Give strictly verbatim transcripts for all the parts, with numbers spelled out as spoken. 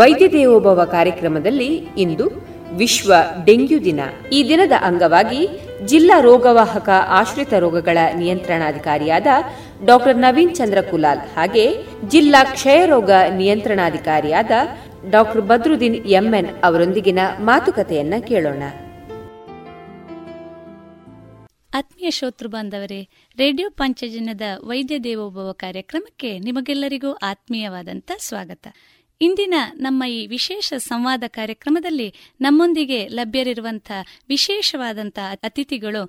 ವೈದ್ಯ ದೇವೋಭವ ಕಾರ್ಯಕ್ರಮದಲ್ಲಿ ಇಂದು ವಿಶ್ವ ಡೆಂಗ್ಯೂ ದಿನ. ಈ ದಿನದ ಅಂಗವಾಗಿ ಜಿಲ್ಲಾ ರೋಗವಾಹಕ ಆಶ್ರಿತ ರೋಗಗಳ ನಿಯಂತ್ರಣಾಧಿಕಾರಿಯಾದ ಡಾ ನವೀನ್ ಚಂದ್ರ ಕುಲಾಲ್ ಹಾಗೆ ಜಿಲ್ಲಾ ಕ್ಷಯ ರೋಗ ನಿಯಂತ್ರಣಾಧಿಕಾರಿಯಾದ ಡಾ ಬದ್ರುದ್ದೀನ್ ಎಂಎನ್ ಅವರೊಂದಿಗಿನ ಮಾತುಕತೆಯನ್ನ ಕೇಳೋಣ. ಆತ್ಮೀಯ ಶ್ರೋತೃ ಬಾಂಧವರೇ, ರೇಡಿಯೋ ಪಂಚಜನ್ಯದ ವೈದ್ಯ ದೇವೋಭವ ಕಾರ್ಯಕ್ರಮಕ್ಕೆ ನಿಮಗೆಲ್ಲರಿಗೂ ಆತ್ಮೀಯವಾದಂಥ ಸ್ವಾಗತ. ಇಂದಿನ ನಮ್ಮ ಈ ವಿಶೇಷ ಸಂವಾದ ಕಾರ್ಯಕ್ರಮದಲ್ಲಿ ನಮ್ಮೊಂದಿಗೆ ಲಭ್ಯರಿರುವಂಥ ವಿಶೇಷವಾದಂಥ ಅತಿಥಿಗಳು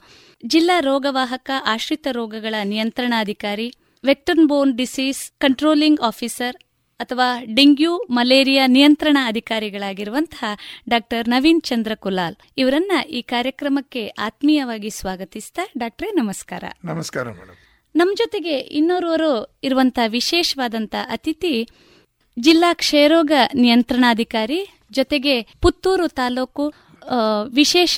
ಜಿಲ್ಲಾ ರೋಗವಾಹಕ ಆಶ್ರಿತ ರೋಗಗಳ ನಿಯಂತ್ರಣಾಧಿಕಾರಿ, vector borne disease controlling officer ಅಥವಾ ಡೆಂಗ್ಯೂ ಮಲೇರಿಯಾ ನಿಯಂತ್ರಣ ಅಧಿಕಾರಿಗಳಾಗಿರುವಂತಹ ಡಾಕ್ಟರ್ ನವೀನ್ ಚಂದ್ರ ಕುಲಾಲ್ ಇವರನ್ನ ಈ ಕಾರ್ಯಕ್ರಮಕ್ಕೆ ಆತ್ಮೀಯವಾಗಿ ಸ್ವಾಗತಿಸ್ತಾ, ಡಾಕ್ಟ್ರೇ ನಮಸ್ಕಾರ. ನಮಸ್ಕಾರ ಮೇಡಮ್. ನಮ್ಮ ಜೊತೆಗೆ ಇನ್ನೋರ್ವರು ಇರುವಂತಹ ವಿಶೇಷವಾದಂತಹ ಅತಿಥಿ ಜಿಲ್ಲಾ ಕ್ಷಯರೋಗ ನಿಯಂತ್ರಣಾಧಿಕಾರಿ, ಜೊತೆಗೆ ಪುತ್ತೂರು ತಾಲೂಕು ವಿಶೇಷ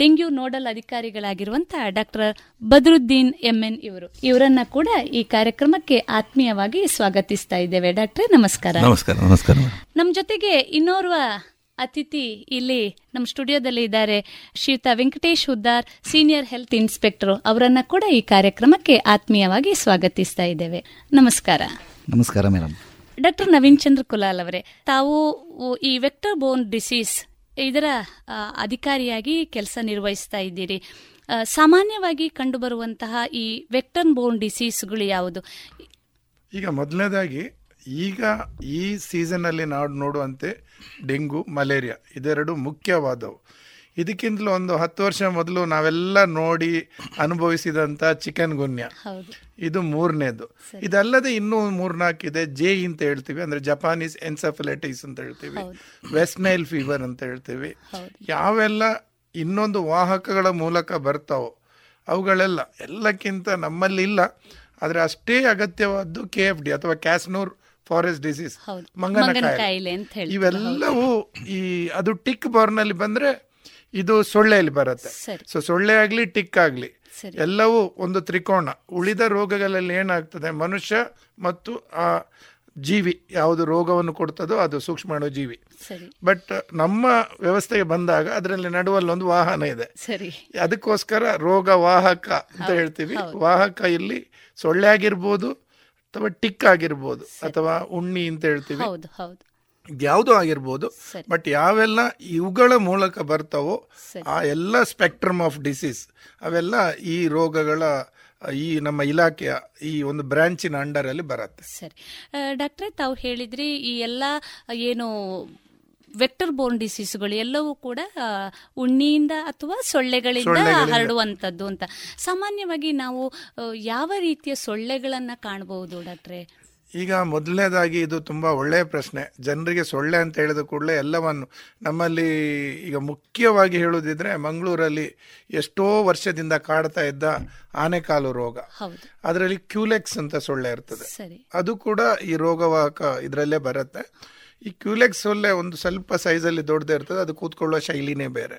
ಡೆಂಗ್ಯೂ ನೋಡಲ್ ಅಧಿಕಾರಿಗಳಾಗಿರುವಂತಹ ಡಾಕ್ಟರ್ ಬದ್ರುದ್ದೀನ್ ಎಂಎನ್ ಇವರು. ಇವರನ್ನ ಕೂಡ ಈ ಕಾರ್ಯಕ್ರಮಕ್ಕೆ ಆತ್ಮೀಯವಾಗಿ ಸ್ವಾಗತಿಸ್ತಾ ಇದ್ದೇವೆ. ಡಾಕ್ಟ್ರೆ ನಮಸ್ಕಾರ. ನಮಸ್ಕಾರ. ನಮ್ಮ ಜೊತೆಗೆ ಇನ್ನೋರ್ವ ಅತಿಥಿ ಇಲ್ಲಿ ನಮ್ಮ ಸ್ಟುಡಿಯೋದಲ್ಲಿ ಇದ್ದಾರೆ, ಶ್ರೀಯುತ Venkatesh Huddar, senior health inspector. ಅವರನ್ನ ಕೂಡ ಈ ಕಾರ್ಯಕ್ರಮಕ್ಕೆ ಆತ್ಮೀಯವಾಗಿ ಸ್ವಾಗತಿಸ್ತಾ ಇದ್ದೇವೆ. ನಮಸ್ಕಾರ. ನಮಸ್ಕಾರ ಮೇಡಮ್. ಡಾಕ್ಟರ್ ನವೀನ್ ಚಂದ್ರ ಕುಲಾಲ್ ಅವರೇ, ತಾವು ಈ ವೆಕ್ಟರ್ ಬೋರ್ನ್ ಡಿಸೀಸ್ ಇದರ ಅಧಿಕಾರಿಯಾಗಿ ಕೆಲಸ ನಿರ್ವಹಿಸ್ತಾ ಇದ್ದೀರಿ. ಸಾಮಾನ್ಯವಾಗಿ ಕಂಡುಬರುವಂತಹ ಈ ವೆಕ್ಟರ್ ಬೋರ್ನ್ ಡಿಸೀಸ್ಗಳು ಯಾವುದು? ಈಗ ಮೊದಲನೇದಾಗಿ ಈಗ ಈ ಸೀಸನಲ್ಲಿ ನಾವು ನೋಡುವಂತೆ ಡೆಂಗು, ಮಲೇರಿಯಾ ಇದೆರಡು ಮುಖ್ಯವಾದವು. ಇದಕ್ಕಿಂತಲೂ ಒಂದು ಹತ್ತು ವರ್ಷ ಮೊದಲು ನಾವೆಲ್ಲ ನೋಡಿ ಅನುಭವಿಸಿದಂಥ ಚಿಕನ್ ಗುನ್ಯಾ, ಇದು ಮೂರನೇದು. ಇದಲ್ಲದೆ ಇನ್ನೂ ಮೂರ್ನಾಲ್ಕು ಇದೆ. ಜೆ ಅಂತ ಹೇಳ್ತೀವಿ, ಅಂದರೆ ಜಪಾನೀಸ್ ಎನ್ಸೆಫಲೈಟಿಸ್ ಅಂತ ಹೇಳ್ತೀವಿ, ವೆಸ್ಟ್ನೈಲ್ ಫೀವರ್ ಅಂತ ಹೇಳ್ತೀವಿ. ಯಾವೆಲ್ಲ ಇನ್ನೊಂದು ವಾಹಕಗಳ ಮೂಲಕ ಬರ್ತಾವೋ ಅವುಗಳೆಲ್ಲ ಎಲ್ಲಕ್ಕಿಂತ ನಮ್ಮಲ್ಲಿ ಇಲ್ಲ, ಆದರೆ ಅಷ್ಟೇ ಅಗತ್ಯವಾದ್ದು ಕೆ ಎಫ್ ಡಿ ಅಥವಾ ಕ್ಯಾಸ್ನೂರ್ ಫಾರೆಸ್ಟ್ ಡಿಸೀಸ್, ಮಂಗನ ಕಾಯಿಲೆ. ಇವೆಲ್ಲವೂ ಈ ಅದು ಟಿಕ್ ಬಾರ್ನಲ್ಲಿ ಬಂದರೆ ಇದು ಸೊಳ್ಳೆಯಲ್ಲಿ ಬರುತ್ತೆ. ಸೊ ಸೊಳ್ಳೆ ಆಗಲಿ ಟಿಕ್ ಆಗಲಿ ಎಲ್ಲವೂ ಒಂದು ತ್ರಿಕೋಣ. ಉಳಿದ ರೋಗಗಳಲ್ಲಿ ಏನಾಗ್ತದೆ, ಮನುಷ್ಯ ಮತ್ತು ಆ ಜೀವಿ ಯಾವುದು ರೋಗವನ್ನು ಕೊಡ್ತದೋ ಅದು ಸೂಕ್ಷ್ಮಾಣು ಜೀವಿ. ಬಟ್ ನಮ್ಮ ವ್ಯವಸ್ಥೆಗೆ ಬಂದಾಗ ಅದರಲ್ಲಿ ನಡುವಲ್ಲಿ ಒಂದು ವಾಹನ ಇದೆ, ಅದಕ್ಕೋಸ್ಕರ ರೋಗ ವಾಹಕ ಅಂತ ಹೇಳ್ತೀವಿ. ವಾಹಕ ಇಲ್ಲಿ ಸೊಳ್ಳೆ ಆಗಿರ್ಬೋದು ಅಥವಾ ಟಿಕ್ ಆಗಿರ್ಬೋದು ಅಥವಾ ಉಣ್ಣಿ ಅಂತ ಹೇಳ್ತೀವಿ, ಯಾವುದೂ ಆಗಿರ್ಬೋದು. ಬಟ್ ಯಾವೆಲ್ಲ ಇವುಗಳ ಮೂಲಕ ಬರ್ತಾವೋ ಆ ಎಲ್ಲ ಸ್ಪೆಕ್ಟ್ರಮ್ ಆಫ್ ಡಿಸೀಸ್ ಅವೆಲ್ಲ ಈ ರೋಗಗಳ ಈ ನಮ್ಮ ಇಲಾಖೆಯ ಈ ಒಂದು ಬ್ರಾಂಚಿನ ಅಂಡರಲ್ಲಿ ಬರುತ್ತೆ. ಸರಿ ಡಾಕ್ಟ್ರೇ, ತಾವು ಹೇಳಿದ್ರಿ ಈ ಎಲ್ಲ ಏನು ವೆಕ್ಟರ್ ಬೋರ್ನ್ ಡಿಸೀಸ್ಗಳು ಎಲ್ಲವೂ ಕೂಡ ಉಣ್ಣಿಯಿಂದ ಅಥವಾ ಸೊಳ್ಳೆಗಳಿಂದ ಹರಡುವಂಥದ್ದು ಅಂತ. ಸಾಮಾನ್ಯವಾಗಿ ನಾವು ಯಾವ ರೀತಿಯ ಸೊಳ್ಳೆಗಳನ್ನು ಕಾಣಬಹುದು ಡಾಕ್ಟ್ರೇ? ಈಗ ಮೊದಲನೇದಾಗಿ ಇದು ತುಂಬ ಒಳ್ಳೆಯ ಪ್ರಶ್ನೆ. ಜನರಿಗೆ ಸೊಳ್ಳೆ ಅಂತ ಹೇಳಿದ ಕೂಡಲೇ ಎಲ್ಲವನ್ನು ನಮ್ಮಲ್ಲಿ ಈಗ ಮುಖ್ಯವಾಗಿ ಹೇಳೋದಿದ್ರೆ ಮಂಗಳೂರಲ್ಲಿ ಎಷ್ಟೋ ವರ್ಷದಿಂದ ಕಾಡ್ತಾ ಇದ್ದ ಆನೆಕಾಲು ರೋಗ, ಅದರಲ್ಲಿ ಕ್ಯೂಲೆಕ್ಸ್ ಅಂತ ಸೊಳ್ಳೆ ಇರ್ತದೆ, ಅದು ಕೂಡ ಈ ರೋಗವಾಹಕ ಇದರಲ್ಲೇ ಬರುತ್ತೆ. ಈ ಕ್ಯೂಲೆಕ್ಸ್ ಸೊಳ್ಳೆ ಒಂದು ಸ್ವಲ್ಪ ಸೈಜಲ್ಲಿ ದೊಡ್ಡದೇ ಇರ್ತದೆ, ಅದು ಕೂತ್ಕೊಳ್ಳುವ ಶೈಲಿನೇ ಬೇರೆ.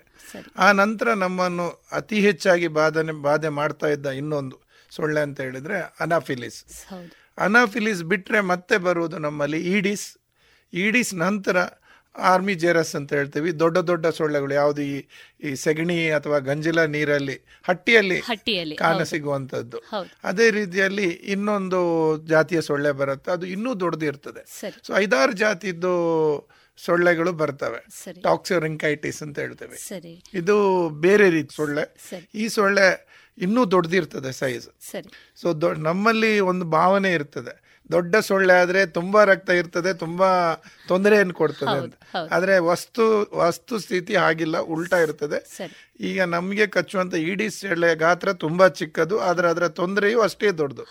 ಆ ನಂತರ ನಮ್ಮನ್ನು ಅತಿ ಹೆಚ್ಚಾಗಿ ಬಾಧನೆ ಬಾಧೆ ಮಾಡ್ತಾ ಇದ್ದ ಇನ್ನೊಂದು ಸೊಳ್ಳೆ ಅಂತ ಹೇಳಿದರೆ ಅನಾಫಿಲಿಸ್. ಅನಾಫಿಲಿಸ್ ಬಿಟ್ಟರೆ ಮತ್ತೆ ಬರುವುದು ನಮ್ಮಲ್ಲಿ ಈಡಿಸ್. ಈಡಿಸ್ ನಂತರ ಆರ್ಮಿ ಜೆರಸ್ ಅಂತ ಹೇಳ್ತೀವಿ, ದೊಡ್ಡ ದೊಡ್ಡ ಸೊಳ್ಳೆಗಳು, ಯಾವುದು ಈ ಈ ಸೆಗಣಿ ಅಥವಾ ಗಂಜಿಲ ನೀರಲ್ಲಿ ಹಟ್ಟಿಯಲ್ಲಿ ಕಾಣ ಸಿಗುವಂಥದ್ದು. ಅದೇ ರೀತಿಯಲ್ಲಿ ಇನ್ನೊಂದು ಜಾತಿಯ ಸೊಳ್ಳೆ ಬರುತ್ತೆ, ಅದು ಇನ್ನೂ ದೊಡ್ಡದಿರ್ತದೆ. ಸೊ ಐದಾರು ಜಾತಿಯದ್ದು ಸೊಳ್ಳೆಗಳು ಬರ್ತವೆ, ಟಾಕ್ಸಿರಿಂಕೈಟಿಸ್ ಅಂತ ಹೇಳ್ತೇವೆ. ಇದು ಬೇರೆ ರೀತಿ ಸೊಳ್ಳೆ, ಈ ಸೊಳ್ಳೆ ಇನ್ನೂ ದೊಡ್ಡದಿರ್ತದೆ ಸೈಜ್. ಸೊ ದೊ ನಮ್ಮಲ್ಲಿ ಒಂದು ಭಾವನೆ ಇರ್ತದೆ, ದೊಡ್ಡ ಸೊಳ್ಳೆ ಆದರೆ ತುಂಬ ರಕ್ತ ಇರ್ತದೆ, ತುಂಬ ತೊಂದರೆಯನ್ನು ಕೊಡ್ತದೆ ಅಂತ. ಆದರೆ ವಸ್ತು ವಸ್ತು ಸ್ಥಿತಿ ಹಾಗಿಲ್ಲ, ಉಲ್ಟಾ ಇರ್ತದೆ. ಈಗ ನಮಗೆ ಕಚ್ಚುವಂಥ ಈಡಿಸ್ ಸೊಳ್ಳೆಯ ಗಾತ್ರ ತುಂಬ ಚಿಕ್ಕದು, ಆದರೆ ಅದರ ತೊಂದರೆಯೂ ಅಷ್ಟೇ ದೊಡ್ಡದು.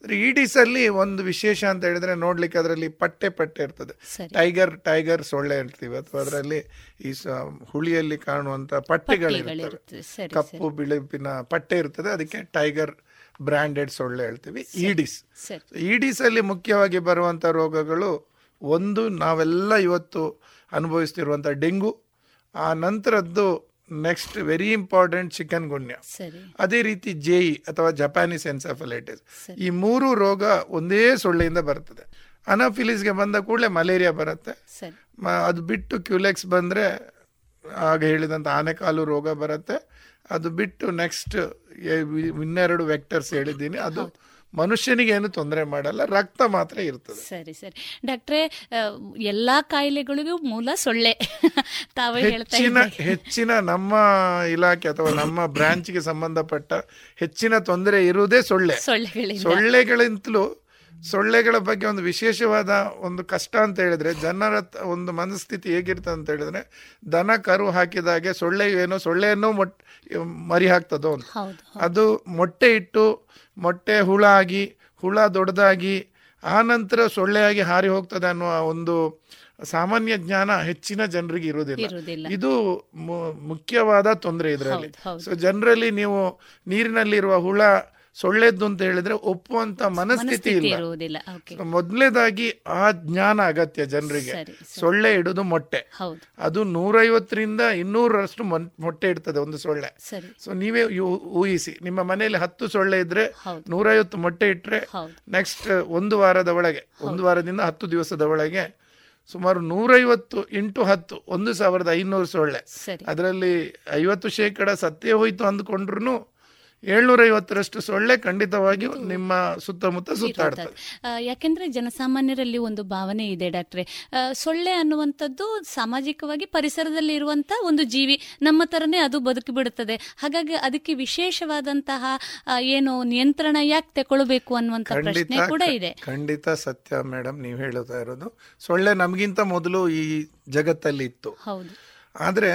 ಅಂದರೆ ಈಡಿಸಲ್ಲಿ ಒಂದು ವಿಶೇಷ ಅಂತ ಹೇಳಿದರೆ ನೋಡಲಿಕ್ಕೆ ಅದರಲ್ಲಿ ಪಟ್ಟೆ ಪಟ್ಟೆ ಇರ್ತದೆ. ಟೈಗರ್ ಟೈಗರ್ ಸೊಳ್ಳೆ ಇರ್ತೀವಿ ಅಥವಾ ಅದರಲ್ಲಿ ಈ ಹುಳಿಯಲ್ಲಿ ಕಾಣುವಂಥ ಪಟ್ಟೆಗಳಿರ್ತವೆ, ಕಪ್ಪು ಬಿಳುಪಿನ ಪಟ್ಟೆ ಇರ್ತದೆ, ಅದಕ್ಕೆ ಟೈಗರ್ ಬ್ರ್ಯಾಂಡೆಡ್ ಸೊಳ್ಳೆ ಹೇಳ್ತೀವಿ. ಈಡಿಸ್ ಈಡಿಸ್ ಅಲ್ಲಿ ಮುಖ್ಯವಾಗಿ ಬರುವಂಥ ರೋಗಗಳು ಒಂದು ನಾವೆಲ್ಲ ಇವತ್ತು ಅನುಭವಿಸ್ತಿರುವಂಥ ಡೆಂಗು, ಆ ನಂತರದ್ದು next very important chikungunya, ಅದೇ ರೀತಿ ಜೆಇ ಅಥವಾ ಜಪಾನೀಸ್ ಎನ್ಸೆಫಲೈಟಿಸ್. ಈ ಮೂರು ರೋಗ ಒಂದೇ ಸೊಳ್ಳೆಯಿಂದ ಬರ್ತದೆ. ಅನಾಫಿಲಿಸ್ಗೆ ಬಂದ ಕೂಡಲೇ ಮಲೇರಿಯಾ ಬರುತ್ತೆ. ಅದು ಬಿಟ್ಟು ಕ್ಯೂಲೆಕ್ಸ್ ಬಂದರೆ ಆಗ ಹೇಳಿದಂಥ ಆನೆಕಾಲು ರೋಗ ಬರುತ್ತೆ. ಅದು ಬಿಟ್ಟು ನೆಕ್ಸ್ಟ್ ಇನ್ನೆರಡು ವೆಕ್ಟರ್ಸ್ ಹೇಳಿದ್ದೀನಿ, ಅದು ಮನುಷ್ಯನಿಗೇನು ತೊಂದರೆ ಮಾಡಲ್ಲ, ರಕ್ತ ಮಾತ್ರ ಇರ್ತದೆ. ಸರಿ ಸರಿ ಡಾಕ್ಟ್ರೇ, ಎಲ್ಲ ಕಾಯಿಲೆಗಳಿಗೂ ಮೂಲ ಸೊಳ್ಳೆ ತಾವೇ ಹೇಳ್ತಾ ಇದ್ದೀರಾ. ಹೆಚ್ಚಿನ ನಮ್ಮ ಇಲಾಖೆ ಅಥವಾ ನಮ್ಮ ಬ್ರಾಂಚ್ಗೆ ಸಂಬಂಧಪಟ್ಟ ಹೆಚ್ಚಿನ ತೊಂದರೆ ಇರುವುದೇ ಸೊಳ್ಳೆ ಸೊಳ್ಳೆಗಳಿಂದ ಸೊಳ್ಳೆಗಳಿಂತಲೂ ಸೊಳ್ಳೆಗಳ ಬಗ್ಗೆ ಒಂದು ವಿಶೇಷವಾದ ಒಂದು ಕಷ್ಟ ಅಂತ ಹೇಳಿದ್ರೆ, ಜನರ ಒಂದು ಮನಸ್ಥಿತಿ ಹೇಗಿರ್ತದೆ ಅಂತ ಹೇಳಿದ್ರೆ, ದನ ಕರು ಹಾಕಿದಾಗೆ ಸೊಳ್ಳೆ ಏನೋ ಸೊಳ್ಳೆಯನ್ನು ಮೊಟ್ ಮರಿ ಹಾಕ್ತದೋ ಅಂತ. ಅದು ಮೊಟ್ಟೆ ಇಟ್ಟು ಮೊಟ್ಟೆ ಹುಳ ಆಗಿ ಹುಳ ದೊಡ್ಡದಾಗಿ ಆ ನಂತರ ಸೊಳ್ಳೆಯಾಗಿ ಹಾರಿ ಹೋಗ್ತದೆ ಅನ್ನುವ ಒಂದು ಸಾಮಾನ್ಯ ಜ್ಞಾನ ಹೆಚ್ಚಿನ ಜನರಿಗೆ ಇರುವುದಿಲ್ಲ. ಇದು ಮುಖ್ಯವಾದ ತೊಂದರೆ ಇದರಲ್ಲಿ. ಸೊ ಜನರಲ್ಲಿ ನೀವು ನೀರಿನಲ್ಲಿರುವ ಹುಳ ಸೊಳ್ಳೆದ್ದು ಅಂತ ಹೇಳಿದ್ರೆ ಒಪ್ಪುವಂತ ಮನಸ್ಥಿತಿ ಇಲ್ಲ. ಮೊದಲೇದಾಗಿ ಆ ಜ್ಞಾನ ಅಗತ್ಯ ಜನರಿಗೆ. ಸೊಳ್ಳೆ ಇಡೋದು ಮೊಟ್ಟೆ, ಅದು ನೂರೈವತ್ತರಿಂದ ಇನ್ನೂರರಷ್ಟು ಮೊಟ್ಟೆ ಇಡ್ತದೆ ಒಂದು ಸೊಳ್ಳೆ. ಸೊ ನೀವೇ ಊಹಿಸಿ, ನಿಮ್ಮ ಮನೆಯಲ್ಲಿ ಹತ್ತು ಸೊಳ್ಳೆ ಇದ್ರೆ ನೂರೈವತ್ತು ಮೊಟ್ಟೆ ಇಟ್ರೆ ನೆಕ್ಸ್ಟ್ ಒಂದು ವಾರದ ಒಳಗೆ, ಒಂದು ವಾರದಿಂದ ಹತ್ತು ದಿವಸದ ಒಳಗೆ ಸುಮಾರು ನೂರೈವತ್ತು ಇಂಟು ಹತ್ತು ಒಂದು ಸಾವಿರದ ಐನೂರು ಸೊಳ್ಳೆ, ಅದರಲ್ಲಿ ಐವತ್ತು ಶೇಕಡ ಸತ್ತೇ ಹೋಯ್ತು ಅಂದ್ಕೊಂಡ್ರು ಏಳ್ನೂರೈವತ್ತರಷ್ಟು ಸೊಳ್ಳೆ ಖಂಡಿತವಾಗಿ ನಿಮ್ಮ ಸುತ್ತಮುತ್ತ ಸುತ್ತಾಡ್ತದೆ. ಯಾಕೆಂದ್ರೆ ಜನಸಾಮಾನ್ಯರಲ್ಲಿ ಒಂದು ಭಾವನೆ ಇದೆ ಡಾಕ್ಟ್ರೆ, ಸೊಳ್ಳೆ ಅನ್ನುವಂಥದ್ದು ಸಾಮಾಜಿಕವಾಗಿ ಪರಿಸರದಲ್ಲಿ ಇರುವಂತಹ ಒಂದು ಜೀವಿ, ನಮ್ಮ ತರನೇ ಅದು ಬದುಕಿ ಬಿಡುತ್ತದೆ, ಹಾಗಾಗಿ ಅದಕ್ಕೆ ವಿಶೇಷವಾದಂತಹ ಏನು ನಿಯಂತ್ರಣ ಯಾಕೆ ತಗೊಳ್ಬೇಕು ಅನ್ನುವಂತ ಪ್ರಶ್ನೆ ಕೂಡ ಇದೆ. ಖಂಡಿತ ಸತ್ಯ ಮೇಡಮ್ ನೀವು ಹೇಳುತ್ತಾ ಇರೋದು. ಸೊಳ್ಳೆ ನಮಗಿಂತ ಮೊದಲು ಈ ಜಗತ್ತಲ್ಲಿ ಇತ್ತು. ಹೌದು. ಆದ್ರೆ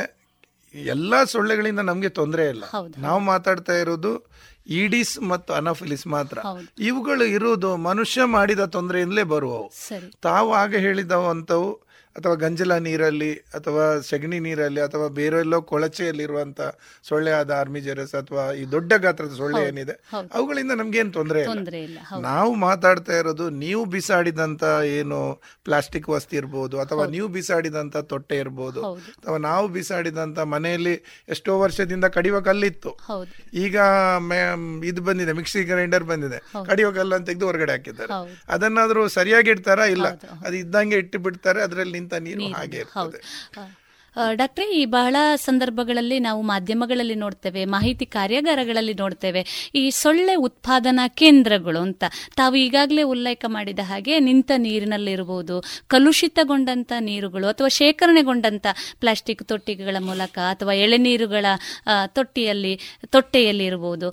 ಎಲ್ಲ ಸೊಳ್ಳೆಗಳಿಂದ ನಮಗೆ ತೊಂದರೆ ಇಲ್ಲ. ನಾವು ಮಾತಾಡ್ತಾ ಇರೋದು ಈಡಿಸ್ ಮತ್ತು ಅನಾಫಿಲಿಸ್ ಮಾತ್ರ. ಇವುಗಳು ಇರುವುದು ಮನುಷ್ಯ ಮಾಡಿದ ತೊಂದರೆಯಿಂದಲೇ ಬರುವವು. ತಾವು ಆಗ ಹೇಳಿದವಂಥವು ಅಥವಾ ಗಂಜಲ ನೀರಲ್ಲಿ ಅಥವಾ ಸೆಗಣಿ ನೀರಲ್ಲಿ ಅಥವಾ ಬೇರೆಲ್ಲೋ ಕೊಳಚೆಯಲ್ಲಿರುವಂಥ ಸೊಳ್ಳೆ ಆದ ಆರ್ಮಿ ಜೆರಸ್ ಅಥವಾ ಈ ದೊಡ್ಡ ಗಾತ್ರದ ಸೊಳ್ಳೆ ಏನಿದೆ ಅವುಗಳಿಂದ ನಮ್ಗೇನು ತೊಂದರೆ ಇಲ್ಲ. ನಾವು ಮಾತಾಡ್ತಾ ಇರೋದು ನೀವು ಬಿಸಾಡಿದಂಥ ಏನು ಪ್ಲಾಸ್ಟಿಕ್ ವಸ್ತು ಇರ್ಬೋದು, ಅಥವಾ ನೀವು ಬಿಸಾಡಿದಂಥ ತೊಟ್ಟೆ ಇರ್ಬೋದು, ಅಥವಾ ನಾವು ಬಿಸಾಡಿದಂಥ ಮನೆಯಲ್ಲಿ ಎಷ್ಟೋ ವರ್ಷದಿಂದ ಕಡಿಯುವ ಕಲ್ಲಿತ್ತು, ಈಗ ಇದು ಬಂದಿದೆ, ಮಿಕ್ಸಿ ಗ್ರೈಂಡರ್ ಬಂದಿದೆ, ಕಡಿಯುವ ಕಲ್ಲು ಅಂತ ತೆಗೆದು ಹೊರಗಡೆ ಹಾಕಿದ್ದಾರೆ. ಅದನ್ನಾದ್ರೂ ಸರಿಯಾಗಿ ಇಡ್ತಾರಾ? ಇಲ್ಲ, ಅದು ಇದ್ದಂಗೆ ಇಟ್ಟು ಬಿಡ್ತಾರೆ, ಅದರಲ್ಲಿ ನಿಂತ ನೀರು ಹಾಗೆ ಇರ್ತದೆ. ಡಾಕ್ಟ್ರೆ, ಈ ಬಹಳ ಸಂದರ್ಭಗಳಲ್ಲಿ ನಾವು ಮಾಧ್ಯಮಗಳಲ್ಲಿ ನೋಡ್ತೇವೆ, ಮಾಹಿತಿ ಕಾರ್ಯಾಗಾರಗಳಲ್ಲಿ ನೋಡ್ತೇವೆ, ಈ ಸೊಳ್ಳೆ ಉತ್ಪಾದನಾ ಕೇಂದ್ರಗಳು ಅಂತ. ತಾವು ಈಗಾಗಲೇ ಉಲ್ಲೇಖ ಮಾಡಿದ ಹಾಗೆ ನಿಂತ ನೀರಿನಲ್ಲಿರ್ಬೋದು, ಕಲುಷಿತಗೊಂಡಂಥ ನೀರುಗಳು ಅಥವಾ ಶೇಖರಣೆಗೊಂಡಂಥ ಪ್ಲಾಸ್ಟಿಕ್ ತೊಟ್ಟಿಗಳ ಮೂಲಕ ಅಥವಾ ಎಳೆನೀರುಗಳ ತೊಟ್ಟಿಯಲ್ಲಿ ತೊಟ್ಟೆಯಲ್ಲಿರ್ಬೋದು,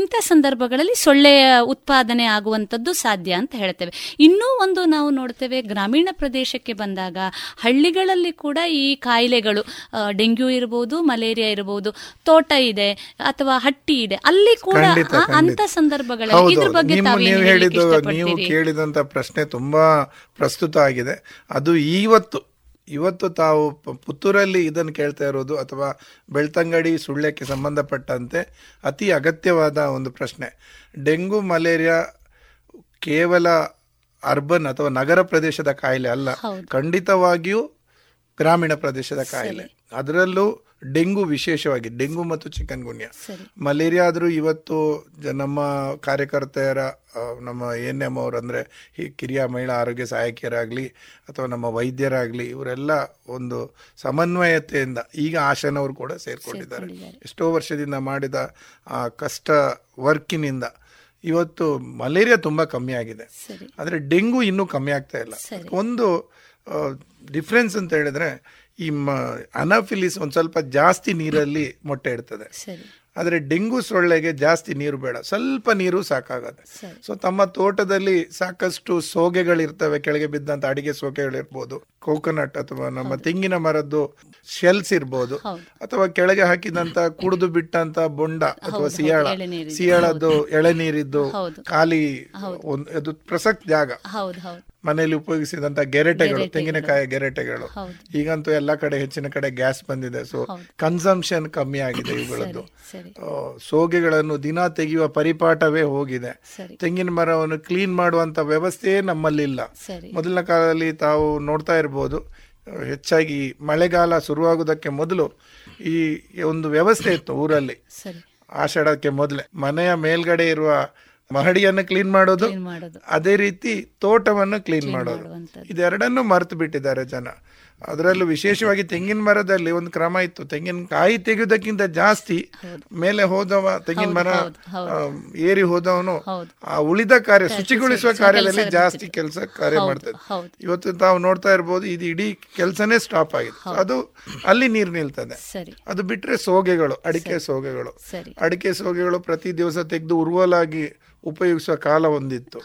ಇಂಥ ಸಂದರ್ಭಗಳಲ್ಲಿ ಸೊಳ್ಳೆಯ ಉತ್ಪಾದನೆ ಆಗುವಂಥದ್ದು ಸಾಧ್ಯ ಅಂತ ಹೇಳ್ತೇವೆ. ಇನ್ನೂ ಒಂದು ನಾವು ನೋಡ್ತೇವೆ, ಗ್ರಾಮೀಣ ಪ್ರದೇಶಕ್ಕೆ ಬಂದಾಗ ಹಳ್ಳಿಗಳಲ್ಲಿ ಕೂಡ ಈ ಕಾಯಿಲೆಗಳು, ಡೆಂಗ್ಯೂ ಇರಬಹುದು, ಮಲೇರಿಯಾ ಇರಬಹುದು, ತೋಟ ಇದೆ ಅಥವಾ ಹಟ್ಟಿ ಇದೆ, ಅಲ್ಲಿ ಕೂಡ ಅಂತ ಸಂದರ್ಭಗಳಲ್ಲಿ ಇದರ ಬಗ್ಗೆ ತಾವೇನು ಹೇಳಿದ್ದು? ನೀವು ಕೇಳಿದಂತ ಪ್ರಶ್ನೆ ತುಂಬಾ ಪ್ರಸ್ತುತ ಆಗಿದೆ. ಅದು ಇವತ್ತು ಇವತ್ತು ತಾವು ಪುತ್ತೂರಲ್ಲಿ ಇದನ್ನು ಕೇಳ್ತಾ ಇರೋದು ಅಥವಾ ಬೆಳ್ತಂಗಡಿ ಸುಳ್ಯಕ್ಕೆ ಸಂಬಂಧಪಟ್ಟಂತೆ ಅತಿ ಅಗತ್ಯವಾದ ಒಂದು ಪ್ರಶ್ನೆ. ಡೆಂಗ್ಯೂ ಮಲೇರಿಯಾ ಕೇವಲ ಅರ್ಬನ್ ಅಥವಾ ನಗರ ಪ್ರದೇಶದ ಕಾಯಿಲೆ ಅಲ್ಲ, ಖಂಡಿತವಾಗಿಯೂ ಗ್ರಾಮೀಣ ಪ್ರದೇಶದ ಕಾಯಿಲೆ. ಅದರಲ್ಲೂ ಡೆಂಗು ವಿಶೇಷವಾಗಿ, ಡೆಂಗು ಮತ್ತು ಚಿಕನ್ ಗುನ್ಯಾ. ಮಲೇರಿಯಾ ಆದರೂ ಇವತ್ತು ನಮ್ಮ ಕಾರ್ಯಕರ್ತೆಯರ, ನಮ್ಮ ಎ ಎನ್ ಎಮ್ ಅವರಂದರೆ ಈ ಕಿರಿಯ ಮಹಿಳಾ ಆರೋಗ್ಯ ಸಹಾಯಕಿಯರಾಗಲಿ ಅಥವಾ ನಮ್ಮ ವೈದ್ಯರಾಗಲಿ, ಇವರೆಲ್ಲ ಒಂದು ಸಮನ್ವಯತೆಯಿಂದ ಈಗ ಆಶಾನವರು ಕೂಡ ಸೇರಿಕೊಂಡಿದ್ದಾರೆ. ಎಷ್ಟೋ ವರ್ಷದಿಂದ ಮಾಡಿದ ಆ ಕಷ್ಟ ವರ್ಕಿನಿಂದ ಇವತ್ತು ಮಲೇರಿಯಾ ತುಂಬ ಕಮ್ಮಿ ಆಗಿದೆ, ಆದರೆ ಡೆಂಗು ಇನ್ನೂ ಕಮ್ಮಿ ಆಗ್ತಾ ಇಲ್ಲ. ಒಂದು ಡಿಫ್ರೆನ್ಸ್ ಅಂತ ಹೇಳಿದ್ರೆ, ಈ ಅನಾಫಿಲಿಸ್ ಒಂದು ಸ್ವಲ್ಪ ಜಾಸ್ತಿ ನೀರಲ್ಲಿ ಮೊಟ್ಟೆ ಇಡ್ತದೆ, ಆದರೆ ಡೆಂಗು ಸೊಳ್ಳೆಗೆ ಜಾಸ್ತಿ ನೀರು ಬೇಡ, ಸ್ವಲ್ಪ ನೀರು ಸಾಕಾಗತ್ತೆ. ಸೊ ತಮ್ಮ ತೋಟದಲ್ಲಿ ಸಾಕಷ್ಟು ಸೋಗೆಗಳಿರ್ತವೆ, ಕೆಳಗೆ ಬಿದ್ದಂಥ ಅಡಿಗೆ ಸೋಗೆಗಳಿರ್ಬೋದು, ಕೋಕೋನಟ್ ಅಥವಾ ನಮ್ಮ ತೆಂಗಿನ ಮರದ್ದು ಶೆಲ್ಸ್ ಇರ್ಬೋದು, ಅಥವಾ ಕೆಳಗೆ ಹಾಕಿದಂತ ಕುಡಿದು ಬಿಟ್ಟಂತ ಬೊಂಡ ಅಥವಾ ಸಿಯಾಳ ಸಿಯಾಳದ್ದು ಎಳೆನೀರಿದ್ದು ಖಾಲಿ ಒಂದು ಪ್ರಸಕ್ತ ಜಾಗ, ಮನೆಯಲ್ಲಿ ಉಪಯೋಗಿಸಿದಂತ ಗೆರೆಟೆಗಳು, ತೆಂಗಿನಕಾಯಿ ಗೆರೆಟೆಗಳು. ಈಗಂತೂ ಎಲ್ಲ ಕಡೆ ಹೆಚ್ಚಿನ ಕಡೆ ಗ್ಯಾಸ್ ಬಂದಿದೆ, ಸೊ ಕನ್ಸಂಪ್ಷನ್ ಕಮ್ಮಿ ಆಗಿದೆ. ಇವುಗಳದ್ದು ಸೋಗೆಗಳನ್ನು ದಿನ ತೆಗೆಯುವ ಪರಿಪಾಠವೇ ಹೋಗಿದೆ. ತೆಂಗಿನ ಮರವನ್ನು ಕ್ಲೀನ್ ಮಾಡುವಂತ ವ್ಯವಸ್ಥೆಯೇ ನಮ್ಮಲ್ಲಿಲ್ಲ. ಮೊದಲಿನ ಕಾಲದಲ್ಲಿ ತಾವು ನೋಡ್ತಾ ಇರ್ಬೋದು, ಹೆಚ್ಚಾಗಿ ಮಳೆಗಾಲ ಶುರುವಾಗುವುದಕ್ಕೆ ಮೊದಲು ಈ ಒಂದು ವ್ಯವಸ್ಥೆ ಇತ್ತು ಊರಲ್ಲಿ. ಆಷಾಢಕ್ಕೆ ಮೊದಲೇ ಮನೆಯ ಮೇಲ್ಗಡೆ ಇರುವ ಮಹಡಿಯನ್ನು ಕ್ಲೀನ್ ಮಾಡೋದು, ಅದೇ ರೀತಿ ತೋಟವನ್ನು ಕ್ಲೀನ್ ಮಾಡೋದು, ಇದೆರಡನ್ನು ಮರೆತು ಬಿಟ್ಟಿದ್ದಾರೆ ಜನ. ಅದರಲ್ಲೂ ವಿಶೇಷವಾಗಿ ತೆಂಗಿನ ಮರದಲ್ಲಿ ಒಂದು ಕ್ರಮ ಇತ್ತು, ತೆಂಗಿನಕಾಯಿ ತೆಗೆಯೋದಕ್ಕಿಂತ ಜಾಸ್ತಿ ಮೇಲೆ ಹೋದವ, ತೆಂಗಿನ ಮರ ಏರಿ ಹೋದವನು ಆ ಉಳಿದ ಕಾರ್ಯ ಶುಚಿಗೊಳಿಸುವ ಕಾರ್ಯದಲ್ಲಿ ಜಾಸ್ತಿ ಕೆಲಸ ಕಾರ್ಯ ಮಾಡ್ತದೆ. ಇವತ್ತು ತಾವು ನೋಡ್ತಾ ಇರ್ಬೋದು, ಇದು ಇಡೀ ಕೆಲಸನೇ ಸ್ಟಾಪ್ ಆಗಿದೆ. ಅದು ಅಲ್ಲಿ ನೀರು ನಿಲ್ತದೆ. ಅದು ಬಿಟ್ಟರೆ ಸೋಗೆಗಳು, ಅಡಿಕೆ ಸೋಗೆಗಳು ಅಡಿಕೆ ಸೋಗೆಗಳು ಪ್ರತಿ ದಿವಸ ತೆಗೆದು ಉರುವಲಾಗಿ ಉಪಯೋಗಿಸುವ ಕಾಲ ಒಂದಿತ್ತು.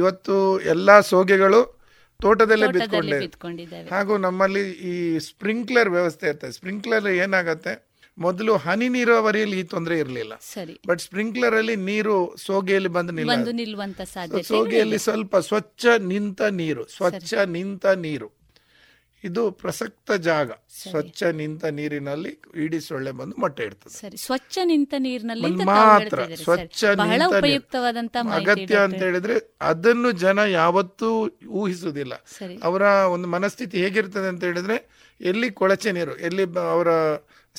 ಇವತ್ತು ಎಲ್ಲಾ ಸೋಗೆಗಳು ತೋಟದಲ್ಲೇ ಬಿತ್ಕೊಂಡಿದೆ. ಹಾಗೂ ನಮ್ಮಲ್ಲಿ ಈ ಸ್ಪ್ರಿಂಕ್ಲರ್ ವ್ಯವಸ್ಥೆ ಇರ್ತದೆ. ಸ್ಪ್ರಿಂಕ್ಲರ್ ಏನಾಗತ್ತೆ, ಮೊದಲು ಹನಿ ನೀರಾವರಿಯಲ್ಲಿ ಈ ತೊಂದರೆ ಇರಲಿಲ್ಲ, ಬಟ್ ಸ್ಪ್ರಿಂಕ್ಲರ್ ಅಲ್ಲಿ ನೀರು ಸೋಗೆಯಲ್ಲಿ ಬಂದು ನಿಲ್ಲ. ಸೋಗೆಯಲ್ಲಿ ಸ್ವಲ್ಪ ಸ್ವಚ್ಛ ನಿಂತ ನೀರು ಸ್ವಚ್ಛ ನಿಂತ ನೀರು ಇದು ಪ್ರಸಕ್ತ ಜಾಗ. ಸ್ವಚ್ಛ ನಿಂತ ನೀರಿನಲ್ಲಿ ಈಡಿ ಸೊಳ್ಳೆ ಬಂದು ಮೊಟ್ಟೆ ಇಡ್ತದೆ. ಸ್ವಚ್ಛ ನಿಂತ ನೀರಿನಲ್ಲಿ ಮಾತ್ರ ಸ್ವಚ್ಛ ಉಪಯುಕ್ತವಾದಂತ ಅಗತ್ಯ ಅಂತ ಹೇಳಿದ್ರೆ ಅದನ್ನು ಜನ ಯಾವತ್ತೂ ಊಹಿಸುವುದಿಲ್ಲ. ಅವರ ಒಂದು ಮನಸ್ಥಿತಿ ಹೇಗಿರ್ತದೆ ಅಂತ ಹೇಳಿದ್ರೆ, ಎಲ್ಲಿ ಕೊಳಚೆ ನೀರು, ಎಲ್ಲಿ ಅವರ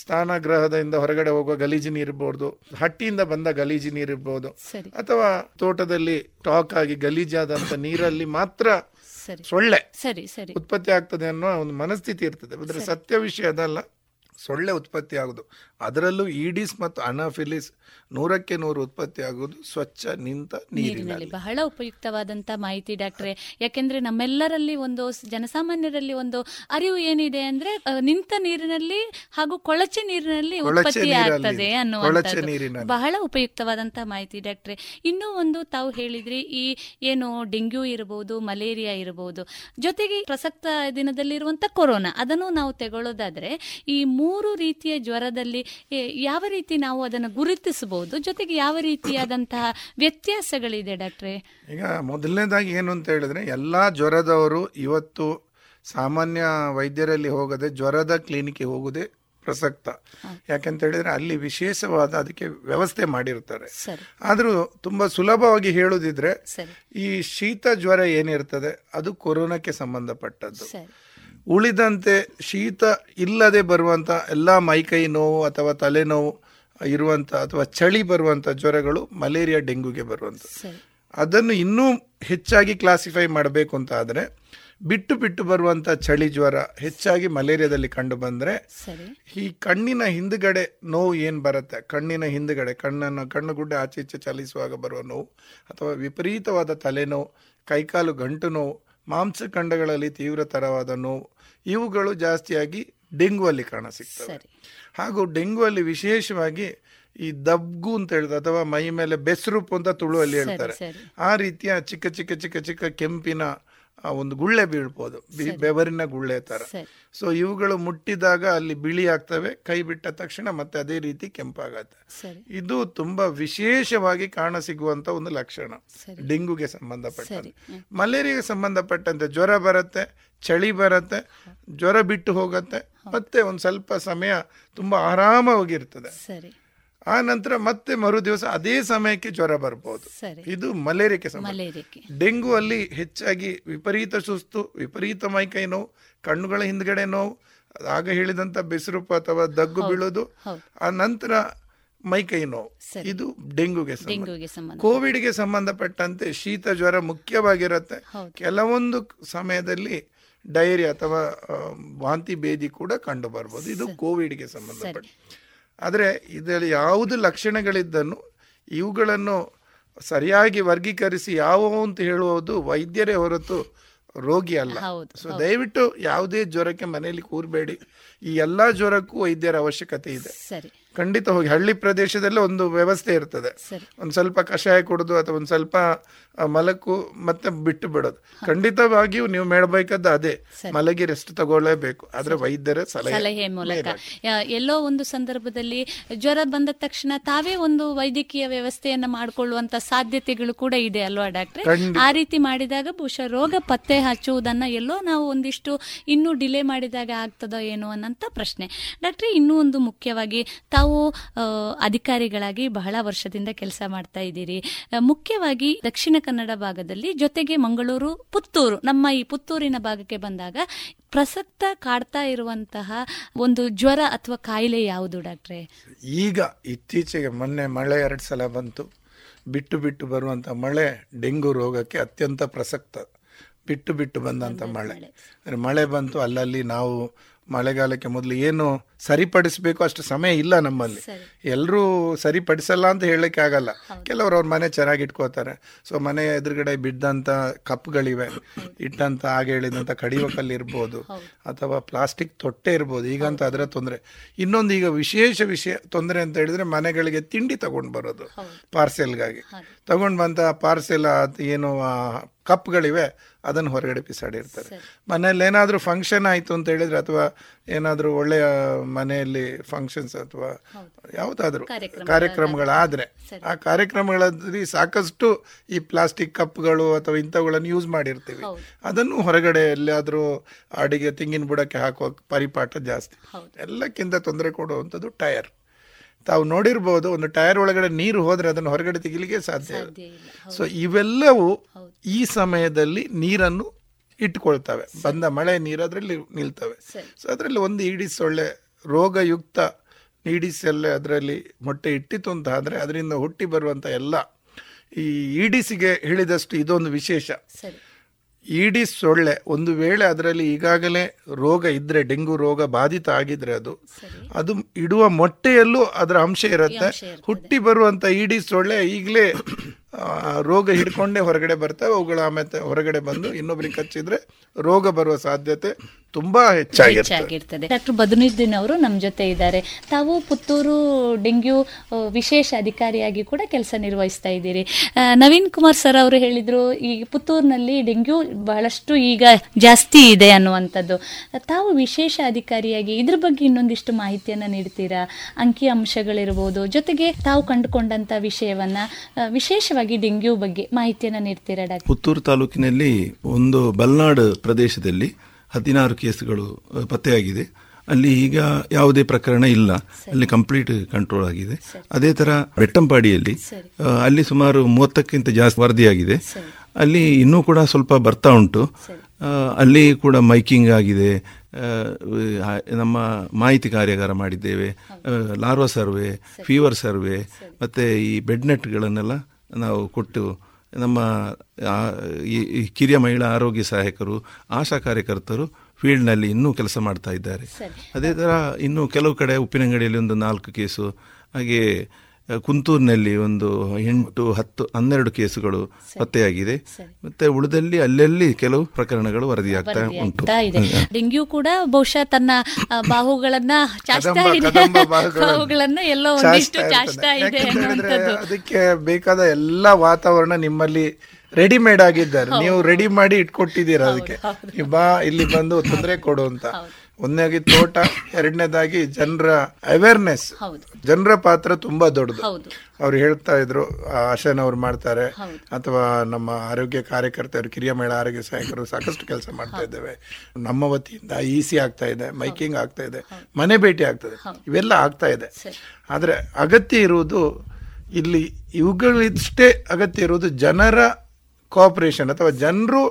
ಸ್ನಾನಗೃಹದಿಂದ ಹೊರಗಡೆ ಹೋಗುವ ಗಲೀಜು ನೀರು ಇರ್ಬೋದು, ಹಟ್ಟಿಯಿಂದ ಬಂದ ಗಲೀಜು ನೀರು ಇರ್ಬೋದು, ಅಥವಾ ತೋಟದಲ್ಲಿ ಸ್ಟಾಕ್ ಆಗಿ ಗಲೀಜಾದಂತ ನೀರಲ್ಲಿ ಮಾತ್ರ ಸೊಳ್ಳೆ ಉತ್ಪತ್ತಿ ಆಗ್ತದೆ ಅನ್ನೋ ಒಂದು ಮನಸ್ಥಿತಿ ಇರ್ತದೆ. ಆದರೆ ಸತ್ಯ ವಿಷಯ ಅದಲ್ಲ, ಸೊಳ್ಳೆ ಉತ್ಪತ್ತಿ ಆಗೋದು, ಅದರಲ್ಲೂ ಈಡಿಸ್ ಮತ್ತು ಅನಾಫಿಲಿಸ್ ನೂರಕ್ಕೆ ನೂರು ಉತ್ಪತ್ತಿ ಆಗುವುದು ಸ್ವಚ್ಛ ನಿಂತ ನೀರಿನಲ್ಲಿ. ಬಹಳ ಉಪಯುಕ್ತವಾದಂಥ ಮಾಹಿತಿ ಡಾಕ್ಟ್ರೆ. ಯಾಕೆಂದ್ರೆ ನಮ್ಮೆಲ್ಲರಲ್ಲಿ ಒಂದು ಜನಸಾಮಾನ್ಯರಲ್ಲಿ ಒಂದು ಅರಿವು ಏನಿದೆ ಅಂದ್ರೆ ನಿಂತ ನೀರಿನಲ್ಲಿ ಹಾಗೂ ಕೊಳಚೆ ನೀರಿನಲ್ಲಿ ಉತ್ಪತ್ತಿ ಆಗ್ತದೆ ಅನ್ನುವಂಥದ್ದು. ಬಹಳ ಉಪಯುಕ್ತವಾದಂಥ ಮಾಹಿತಿ ಡಾಕ್ಟ್ರೆ. ಇನ್ನೂ ಒಂದು ತಾವು ಹೇಳಿದ್ರಿ, ಈ ಏನು ಡೆಂಗ್ಯೂ ಇರಬಹುದು, ಮಲೇರಿಯಾ ಇರಬಹುದು, ಜೊತೆಗೆ ಪ್ರಸಕ್ತ ದಿನದಲ್ಲಿ ಇರುವಂಥ ಕೊರೋನಾ, ಅದನ್ನು ನಾವು ತಗೊಳ್ಳೋದಾದ್ರೆ ಈ ಮೂರು ರೀತಿಯ ಜ್ವರದಲ್ಲಿ ಯಾವ ರೀತಿ ನಾವು ಅದನ್ನು ಗುರುತಿಸಬಹುದು, ಜೊತೆಗೆ ಯಾವ ರೀತಿಯಾದಂತಹ ವ್ಯತ್ಯಾಸಗಳಿದೆ ಡಾಕ್ಟ್ರೆ? ಈಗ ಮೊದಲನೇದಾಗಿ ಏನು ಅಂತ ಹೇಳಿದ್ರೆ, ಎಲ್ಲಾ ಜ್ವರದವರು ಇವತ್ತು ಸಾಮಾನ್ಯ ವೈದ್ಯರಲ್ಲಿ ಹೋಗದೆ ಜ್ವರದ ಕ್ಲಿನಿಕ್ಗೆ ಹೋಗುದೇ ಪ್ರಸಕ್ತ. ಯಾಕೆಂತ ಹೇಳಿದ್ರೆ ಅಲ್ಲಿ ವಿಶೇಷವಾದ ಅದಕ್ಕೆ ವ್ಯವಸ್ಥೆ ಮಾಡಿರ್ತಾರೆ. ಆದರೂ ತುಂಬಾ ಸುಲಭವಾಗಿ ಹೇಳುದಿದ್ರೆ, ಈ ಶೀತ ಜ್ವರ ಏನಿರ್ತದೆ ಅದು ಕೊರೋನಾಕ್ಕೆ ಸಂಬಂಧಪಟ್ಟದ್ದು. ಉಳಿದಂತೆ ಶೀತ ಇಲ್ಲದೆ ಬರುವಂಥ ಎಲ್ಲ ಮೈಕೈ ನೋವು ಅಥವಾ ತಲೆನೋವು ಇರುವಂಥ ಅಥವಾ ಚಳಿ ಬರುವಂಥ ಜ್ವರಗಳು ಮಲೇರಿಯಾ, ಡೆಂಗ್ಯೂಗೆ ಬರುವಂಥ. ಅದನ್ನು ಇನ್ನೂ ಹೆಚ್ಚಾಗಿ ಕ್ಲಾಸಿಫೈ ಮಾಡಬೇಕು ಅಂತ ಆದರೆ, ಬಿಟ್ಟು ಬಿಟ್ಟು ಬರುವಂಥ ಚಳಿ ಜ್ವರ ಹೆಚ್ಚಾಗಿ ಮಲೇರಿಯಾದಲ್ಲಿ ಕಂಡು ಬಂದರೆ, ಈ ಕಣ್ಣಿನ ಹಿಂದುಗಡೆ ನೋವು ಏನು ಬರುತ್ತೆ, ಕಣ್ಣಿನ ಹಿಂದುಗಡೆ ಕಣ್ಣನ್ನು ಕಣ್ಣುಗುಡ್ಡೆ ಆಚೆ ಈಚೆ ಚಲಿಸುವಾಗ ಬರುವ ನೋವು, ಅಥವಾ ವಿಪರೀತವಾದ ತಲೆನೋವು, ಕೈಕಾಲು ಗಂಟು ನೋವು, ಮಾಂಸಖಂಡಗಳಲ್ಲಿ ತೀವ್ರ ತರವಾದ ನೋವು, ಇವುಗಳು ಜಾಸ್ತಿಯಾಗಿ ಡೆಂಗ್ಯೂಲ್ಲಿ ಕಾಣಸಿಗ್ತವೆ. ಹಾಗೂ ಡೆಂಗ್ಯೂಲ್ಲಿ ವಿಶೇಷವಾಗಿ ಈ ದಬ್ಗು ಅಂತ ಹೇಳ್ತಾರೆ, ಅಥವಾ ಮೈ ಮೇಲೆ ಬೆಸ್ರೂಪು ಅಂತ ತುಳುವಲ್ಲಿ ಹೇಳ್ತಾರೆ, ಆ ರೀತಿಯ ಚಿಕ್ಕ ಚಿಕ್ಕ ಚಿಕ್ಕ ಚಿಕ್ಕ ಕೆಂಪಿನ ಒಂದು ಗುಳ್ಳೆ ಬೀಳ್ಬೋದು, ಬೆವರಿನ ಗುಳ್ಳೆ ತರ. ಸೊ ಇವುಗಳು ಮುಟ್ಟಿದಾಗ ಅಲ್ಲಿ ಬಿಳಿ ಆಗ್ತವೆ, ಕೈ ಬಿಟ್ಟ ತಕ್ಷಣ ಮತ್ತೆ ಅದೇ ರೀತಿ ಕೆಂಪಾಗತ್ತೆ. ಇದು ತುಂಬಾ ವಿಶೇಷವಾಗಿ ಕಾಣಸಿಗುವಂತ ಒಂದು ಲಕ್ಷಣ ಡೆಂಗ್ಯೂಗೆ ಸಂಬಂಧಪಟ್ಟಂತೆ. ಮಲೇರಿಯಾಗೆ ಸಂಬಂಧಪಟ್ಟಂತೆ ಜ್ವರ ಬರುತ್ತೆ, ಚಳಿ ಬರುತ್ತೆ, ಜ್ವರ ಬಿಟ್ಟು ಹೋಗತ್ತೆ, ಮತ್ತೆ ಒಂದ್ ಸ್ವಲ್ಪ ಸಮಯ ತುಂಬಾ ಆರಾಮವಾಗಿರ್ತದೆ, ಆ ನಂತರ ಮತ್ತೆ ಮರು ದಿವಸ ಅದೇ ಸಮಯಕ್ಕೆ ಜ್ವರ ಬರಬಹುದು. ಇದು ಮಲೇರಿಯಾಕ್ಕೆ ಸಂಬಂಧ. ಡೆಂಗ್ಯೂ ಅಲ್ಲಿ ಹೆಚ್ಚಾಗಿ ವಿಪರೀತ ಸುಸ್ತು, ವಿಪರೀತ ಮೈಕೈ ನೋವು, ಕಣ್ಣುಗಳ ಹಿಂದ್ಗಡೆ ನೋವು, ಆಗ ಹೇಳಿದಂತ ಬಿಸಿರೂಪ ಅಥವಾ ದಗ್ಗು ಬೀಳೋದು, ಆ ನಂತರ ಮೈಕೈ ನೋವು, ಇದು ಡೆಂಗ್ಯೂಗೆ ಸಂಬಂಧ. ಕೋವಿಡ್ಗೆ ಸಂಬಂಧಪಟ್ಟಂತೆ ಶೀತ ಜ್ವರ ಮುಖ್ಯವಾಗಿರುತ್ತೆ, ಕೆಲವೊಂದು ಸಮಯದಲ್ಲಿ ಡಯೇರಿಯಾ ಅಥವಾ ವಾಂತಿ ಭೇದಿ ಕೂಡ ಕಂಡು ಬರ್ಬೋದು, ಇದು ಕೋವಿಡ್ಗೆ ಸಂಬಂಧಪಟ್ಟ. ಆದರೆ ಇದರಲ್ಲಿ ಯಾವುದು ಲಕ್ಷಣಗಳಿದ್ದನ್ನು ಇವುಗಳನ್ನು ಸರಿಯಾಗಿ ವರ್ಗೀಕರಿಸಿ ಯಾವುವು ಅಂತ ಹೇಳುವುದು ವೈದ್ಯರೇ ಹೊರತು ರೋಗಿ ಅಲ್ಲ. ಸೊ ದಯವಿಟ್ಟು ಯಾವುದೇ ಜ್ವರಕ್ಕೆ ಮನೆಯಲ್ಲಿ ಕೂರಬೇಡಿ. ಈ ಎಲ್ಲ ಜ್ವರಕ್ಕೂ ವೈದ್ಯರ ಅವಶ್ಯಕತೆ ಇದೆ ಖಂಡಿತ. ಹೋಗಿ ಹಳ್ಳಿ ಪ್ರದೇಶದಲ್ಲೇ ಒಂದು ವ್ಯವಸ್ಥೆ ಇರ್ತದೆ, ಒಂದು ಸ್ವಲ್ಪ ಕಷಾಯ ಕುಡಿದು ಅಥವಾ ಒಂದು ಸ್ವಲ್ಪ ಮಲಕ್ಕು ಮತ್ತೆ ಬಿಟ್ಟು ಬಿಡೋದು. ಖಂಡಿತವಾಗಿಯೂ ನೀವು ಮಾಡಬೇಕಾದ ಅದೇ, ಮಲಗಿ ರೆಸ್ಟ್ ತಗೊಳ್ಳೇಬೇಕು, ಆದ್ರೆ ವೈದ್ಯರ ಸಲಹೆ ಮೂಲಕ. ಎಲ್ಲೋ ಒಂದು ಸಂದರ್ಭದಲ್ಲಿ ಜ್ವರ ಬಂದ ತಕ್ಷಣ ತಾವೇ ಒಂದು ವೈದ್ಯಕೀಯ ವ್ಯವಸ್ಥೆಯನ್ನ ಮಾಡಿಕೊಳ್ಳುವಂತ ಸಾಧ್ಯತೆಗಳು ಕೂಡ ಇದೆ ಅಲ್ವಾ ಡಾಕ್ಟ್ರೆ? ಆ ರೀತಿ ಮಾಡಿದಾಗ ಬಹುಶಃ ರೋಗ ಪತ್ತೆ ಹಚ್ಚುವುದನ್ನ ಎಲ್ಲೋ ನಾವು ಒಂದಿಷ್ಟು ಇನ್ನೂ ಡಿಲೇ ಮಾಡಿದಾಗ ಆಗ್ತದೋ ಏನೋ ಅನ್ನೋಂಥ ಪ್ರಶ್ನೆ. ಡಾಕ್ಟ್ರೆ, ಇನ್ನೂ ಒಂದು ಮುಖ್ಯವಾಗಿ, ತಾವು ಅಧಿಕಾರಿಗಳಾಗಿ ಬಹಳ ವರ್ಷದಿಂದ ಕೆಲಸ ಮಾಡ್ತಾ ಇದ್ದೀರಿ, ಮುಖ್ಯವಾಗಿ ದಕ್ಷಿಣ ಕನ್ನಡ ಭಾಗದಲ್ಲಿ, ಜೊತೆಗೆ ಮಂಗಳೂರು, ಪುತ್ತೂರು, ನಮ್ಮ ಈ ಪುತ್ತೂರಿನ ಭಾಗಕ್ಕೆ ಬಂದಾಗ ಪ್ರಸಕ್ತ ಕಾಡ್ತಾ ಇರುವಂತಹ ಒಂದು ಜ್ವರ ಅಥವಾ ಕಾಯಿಲೆ ಯಾವುದು ಡಾಕ್ಟ್ರೆ? ಈಗ ಇತ್ತೀಚೆಗೆ ಮೊನ್ನೆ ಮಳೆ ಎರಡು ಸಲ ಬಂತು, ಬಿಟ್ಟು ಬಿಟ್ಟು ಬರುವಂಥ ಮಳೆ ಡೆಂಗು ರೋಗಕ್ಕೆ ಅತ್ಯಂತ ಪ್ರಸಕ್ತ. ಬಿಟ್ಟು ಬಿಟ್ಟು ಬಂದಂಥ ಮಳೆ ಅಂದರೆ ಮಳೆ ಬಂತು ಅಲ್ಲಲ್ಲಿ ನಾವು ಮಳೆಗಾಲಕ್ಕೆ ಮೊದಲು ಏನು ಸರಿಪಡಿಸಬೇಕು ಅಷ್ಟು ಸಮಯ ಇಲ್ಲ ನಮ್ಮಲ್ಲಿ. ಎಲ್ಲರೂ ಸರಿಪಡಿಸಲ್ಲ ಅಂತ ಹೇಳೋಕ್ಕೆ ಆಗಲ್ಲ. ಕೆಲವರು ಅವ್ರ ಮನೆ ಚೆನ್ನಾಗಿ ಇಟ್ಕೋತಾರೆ. ಸೊ ಮನೆ ಎದುರುಗಡೆ ಬಿದ್ದಂಥ ಕಪ್ಗಳಿವೆ, ಇಟ್ಟಂಥ ಆಗ ಹೇಳಿದಂಥ ಕಡಿಯೋ ಕಲ್ಲಿರ್ಬೋದು ಅಥವಾ ಪ್ಲಾಸ್ಟಿಕ್ ತೊಟ್ಟೆ ಇರ್ಬೋದು. ಈಗಂತೂ ಅದರ ತೊಂದರೆ. ಇನ್ನೊಂದು ಈಗ ವಿಶೇಷ ವಿಷಯ ತೊಂದರೆ ಅಂತ ಹೇಳಿದರೆ ಮನೆಗಳಿಗೆ ತಿಂಡಿ ತಗೊಂಡು ಬರೋದು ಪಾರ್ಸೆಲ್ಗಾಗಿ. ತಗೊಂಡು ಬಂತ ಪಾರ್ಸೆಲ್ ಏನು ಕಪ್ಗಳಿವೆ ಅದನ್ನು ಹೊರಗಡೆ ಬಿಸಾಡಿರ್ತಾರೆ. ಮನೇಲಿ ಏನಾದರೂ ಫಂಕ್ಷನ್ ಆಯಿತು ಅಂತ ಹೇಳಿದರೆ ಅಥವಾ ಏನಾದರೂ ಒಳ್ಳೆಯ ಮನೆಯಲ್ಲಿ ಫಂಕ್ಷನ್ಸ್ ಅಥವಾ ಯಾವುದಾದ್ರೂ ಕಾರ್ಯಕ್ರಮಗಳಾದರೆ ಆ ಕಾರ್ಯಕ್ರಮಗಳಲ್ಲಿ ಸಾಕಷ್ಟು ಈ ಪ್ಲಾಸ್ಟಿಕ್ ಕಪ್ಗಳು ಅಥವಾ ಇಂಥವುಗಳನ್ನು ಯೂಸ್ ಮಾಡಿರ್ತೀವಿ. ಅದನ್ನು ಹೊರಗಡೆ ಎಲ್ಲಾದರೂ ಅಡಿಗೆ ತೆಂಗಿನ ಬುಡಕ್ಕೆ ಹಾಕೋ ಪರಿಪಾಠ ಜಾಸ್ತಿ. ಎಲ್ಲಕ್ಕಿಂತ ತೊಂದರೆ ಕೊಡುವಂಥದ್ದು ಟೈರ್. ತಾವು ನೋಡಿರ್ಬೋದು, ಒಂದು ಟೈರ್ ಒಳಗಡೆ ನೀರು ಹೋದರೆ ಅದನ್ನು ಹೊರಗಡೆ ತೆಗಿಲಿಕ್ಕೆ ಸಾಧ್ಯ ಇಲ್ಲ. ಸೊ ಇವೆಲ್ಲವೂ ಈ ಸಮಯದಲ್ಲಿ ನೀರನ್ನು ಇಟ್ಕೊಳ್ತವೆ. ಬಂದ ಮಳೆ ನೀರು ಅದರಲ್ಲಿ ನಿಲ್ತವೆ. ಸೊ ಅದರಲ್ಲಿ ಒಂದು ಈಡಿಸ್ ಒಳ್ಳೆ ರೋಗಯುಕ್ತ ಈಡಿಸ್ ಎಲ್ಲ ಅದರಲ್ಲಿ ಮೊಟ್ಟೆ ಇಟ್ಟಿತ್ತು ಅಂತ ಆದರೆ ಅದರಿಂದ ಹುಟ್ಟಿ ಬರುವಂಥ ಎಲ್ಲ ಈ ಈಡಿಸ್ಗೆ ಹೇಳಿದಷ್ಟು ಇದೊಂದು ವಿಶೇಷ. ಈಡಿಸ್ ಸೊಳ್ಳೆ ಒಂದು ವೇಳೆ ಅದರಲ್ಲಿ ಈಗಾಗಲೇ ರೋಗ ಇದ್ದರೆ, ಡೆಂಗು ರೋಗ ಬಾಧಿತ ಆಗಿದ್ರೆ ಅದು ಅದು ಇಡುವ ಮೊಟ್ಟೆಯಲ್ಲೂ ಅದರ ಅಂಶ ಇರುತ್ತೆ. ಹುಟ್ಟಿ ಬರುವಂಥ ಈಡಿಸ್ ಸೊಳ್ಳೆ ಈಗಲೇ ರೋಗ ಹಿಡ್ಕೊಂಡೇ ಹೊರಗಡೆ ಬರ್ತವೆ. ಅವುಗಳ ಆಮೇಲೆ ಹೊರಗಡೆ ಬಂದು ಇನ್ನೊಬ್ರಿಗೆ ಕಚ್ಚಿದ್ರೆ ರೋಗ ಬರುವ ಸಾಧ್ಯತೆ ತುಂಬಾ ಹೆಚ್ಚಾಗಿರ್ತದೆ. ಡಾಕ್ಟರ್ ಬದ್ರುದ್ದೀನ್ ಅವರು ನಮ್ಮ ಜೊತೆ ಇದ್ದಾರೆ. ತಾವು ಪುತ್ತೂರು ಡೆಂಗ್ಯೂ ವಿಶೇಷ ಅಧಿಕಾರಿಯಾಗಿ ಕೂಡ ಕೆಲಸ ನಿರ್ವಹಿಸ್ತಾ ಇದ್ದೀರಿ. ನವೀನ್ ಕುಮಾರ್ ಸರ್ ಅವರು ಹೇಳಿದ್ರು ಈ ಪುತ್ತೂರಿನಲ್ಲಿ ಡೆಂಗ್ಯೂ ಬಹಳಷ್ಟು ಈಗ ಜಾಸ್ತಿ ಇದೆ ಅನ್ನುವಂಥದ್ದು. ತಾವು ವಿಶೇಷ ಅಧಿಕಾರಿಯಾಗಿ ಇದ್ರ ಬಗ್ಗೆ ಇನ್ನೊಂದಿಷ್ಟು ಮಾಹಿತಿಯನ್ನು ನೀಡ್ತೀರಾ? ಅಂಕಿ ಅಂಶಗಳಿರ್ಬೋದು, ಜೊತೆಗೆ ತಾವು ಕಂಡುಕೊಂಡಂಥ ವಿಷಯವನ್ನ, ವಿಶೇಷವಾಗಿ ಡೆಂಗ್ಯೂ ಬಗ್ಗೆ ಮಾಹಿತಿಯನ್ನು ನೀಡ್ತೀರಾ ಡಾಕ್ಟರ್? ಪುತ್ತೂರು ತಾಲೂಕಿನಲ್ಲಿ ಒಂದು ಬಲ್ನಾಡು ಪ್ರದೇಶದಲ್ಲಿ ಹದಿನಾರು ಕೇಸ್ಗಳು ಪತ್ತೆಯಾಗಿದೆ. ಅಲ್ಲಿ ಈಗ ಯಾವುದೇ ಪ್ರಕರಣ ಇಲ್ಲ, ಅಲ್ಲಿ ಕಂಪ್ಲೀಟ್ ಕಂಟ್ರೋಲ್ ಆಗಿದೆ. ಅದೇ ಥರ ಬೆಟ್ಟಂಪಾಡಿಯಲ್ಲಿ ಅಲ್ಲಿ ಸುಮಾರು ಮೂವತ್ತಕ್ಕಿಂತ ಜಾಸ್ತಿ ವರದಿಯಾಗಿದೆ. ಅಲ್ಲಿ ಇನ್ನೂ ಕೂಡ ಸ್ವಲ್ಪ ಬರ್ತಾ ಉಂಟು. ಅಲ್ಲಿ ಕೂಡ ಮೈಕಿಂಗ್ ಆಗಿದೆ, ನಮ್ಮ ಮಾಹಿತಿ ಕಾರ್ಯಾಗಾರ ಮಾಡಿದ್ದೇವೆ, ಲಾರ್ವಾ ಸರ್ವೆ, ಫೀವರ್ ಸರ್ವೆ ಮತ್ತು ಈ ಬೆಡ್ನೆಟ್ಗಳನ್ನೆಲ್ಲ ನಾವು ಕೊಟ್ಟು ನಮ್ಮ ಈ ಕಿರಿಯ ಮಹಿಳಾ ಆರೋಗ್ಯ ಸಹಾಯಕರು, ಆಶಾ ಕಾರ್ಯಕರ್ತರು ಫೀಲ್ಡ್ನಲ್ಲಿ ಇನ್ನೂ ಕೆಲಸ ಮಾಡ್ತಾ ಇದ್ದಾರೆ. ಅದೇ ಥರ ಇನ್ನೂ ಕೆಲವು ಕಡೆ ಉಪ್ಪಿನಂಗಡಿಯಲ್ಲಿ ಒಂದು ನಾಲ್ಕು ಕೇಸು, ಹಾಗೆ ಕುಂತೂರಿನಲ್ಲಿ ಒಂದು ಎಂಟು ಹತ್ತು ಹನ್ನೆರಡು ಕೇಸುಗಳು ಪತ್ತೆಯಾಗಿದೆ. ಮತ್ತೆ ಉಳಿದಲ್ಲಿ ಅಲ್ಲಲ್ಲಿ ಕೆಲವು ಪ್ರಕರಣಗಳು ವರದಿಯಾಗ್ತಾ ಉಂಟು. ಡೆಂಗ್ಯೂ ಕೂಡ ಬಹುಶಃ ತನ್ನ ಬಾಹುಗಳನ್ನ ಬಾಹುಗಳನ್ನು ಎಲ್ಲೋ ಒಂದಿಷ್ಟು ಚಾಚ್ತಾ ಇದೆ. ಅದಕ್ಕೆ ಬೇಕಾದ ಎಲ್ಲ ವಾತಾವರಣ ನಿಮ್ಮಲ್ಲಿ ರೆಡಿಮೇಡ್ ಆಗಿದ್ದಾರೆ. ನೀವು ರೆಡಿ ಮಾಡಿ ಇಟ್ಕೊಟ್ಟಿದ್ದೀರಾ. ಅದಕ್ಕೆ ಬಾ ಇಲ್ಲಿ ಬಂದು ತೊಂದರೆ ಕೊಡು ಅಂತ. ಒಂದನೇದಾಗಿ ತೋಟ, ಎರಡನೇದಾಗಿ ಜನರ ಅವೇರ್ನೆಸ್. ಜನರ ಪಾತ್ರ ತುಂಬಾ ದೊಡ್ಡದು. ಅವ್ರು ಹೇಳ್ತಾ ಇದ್ರು, ಆಶಾನವ್ರು ಮಾಡ್ತಾರೆ ಅಥವಾ ನಮ್ಮ ಆರೋಗ್ಯ ಕಾರ್ಯಕರ್ತರು, ಕಿರಿಯ ಮಹಿಳಾ ಆರೋಗ್ಯ ಸಹಾಯಕರು ಸಾಕಷ್ಟು ಕೆಲಸ ಮಾಡ್ತಾ ಇದ್ದೇವೆ. ನಮ್ಮ ವತಿಯಿಂದ ಈಸಿ ಆಗ್ತಾ ಇದೆ, ಮೈಕಿಂಗ್ ಆಗ್ತಾ ಇದೆ, ಮನೆ ಭೇಟಿ ಆಗ್ತದೆ, ಇವೆಲ್ಲ ಆಗ್ತಾ ಇದೆ. ಆದರೆ ಅಗತ್ಯ ಇರುವುದು ಇಲ್ಲಿ ಇವುಗಳಿಷ್ಟೇ ಅಗತ್ಯ ಇರುವುದು ಜನರ ಕೋಆಪರೇಷನ್ ಅಥವಾ ಜನರು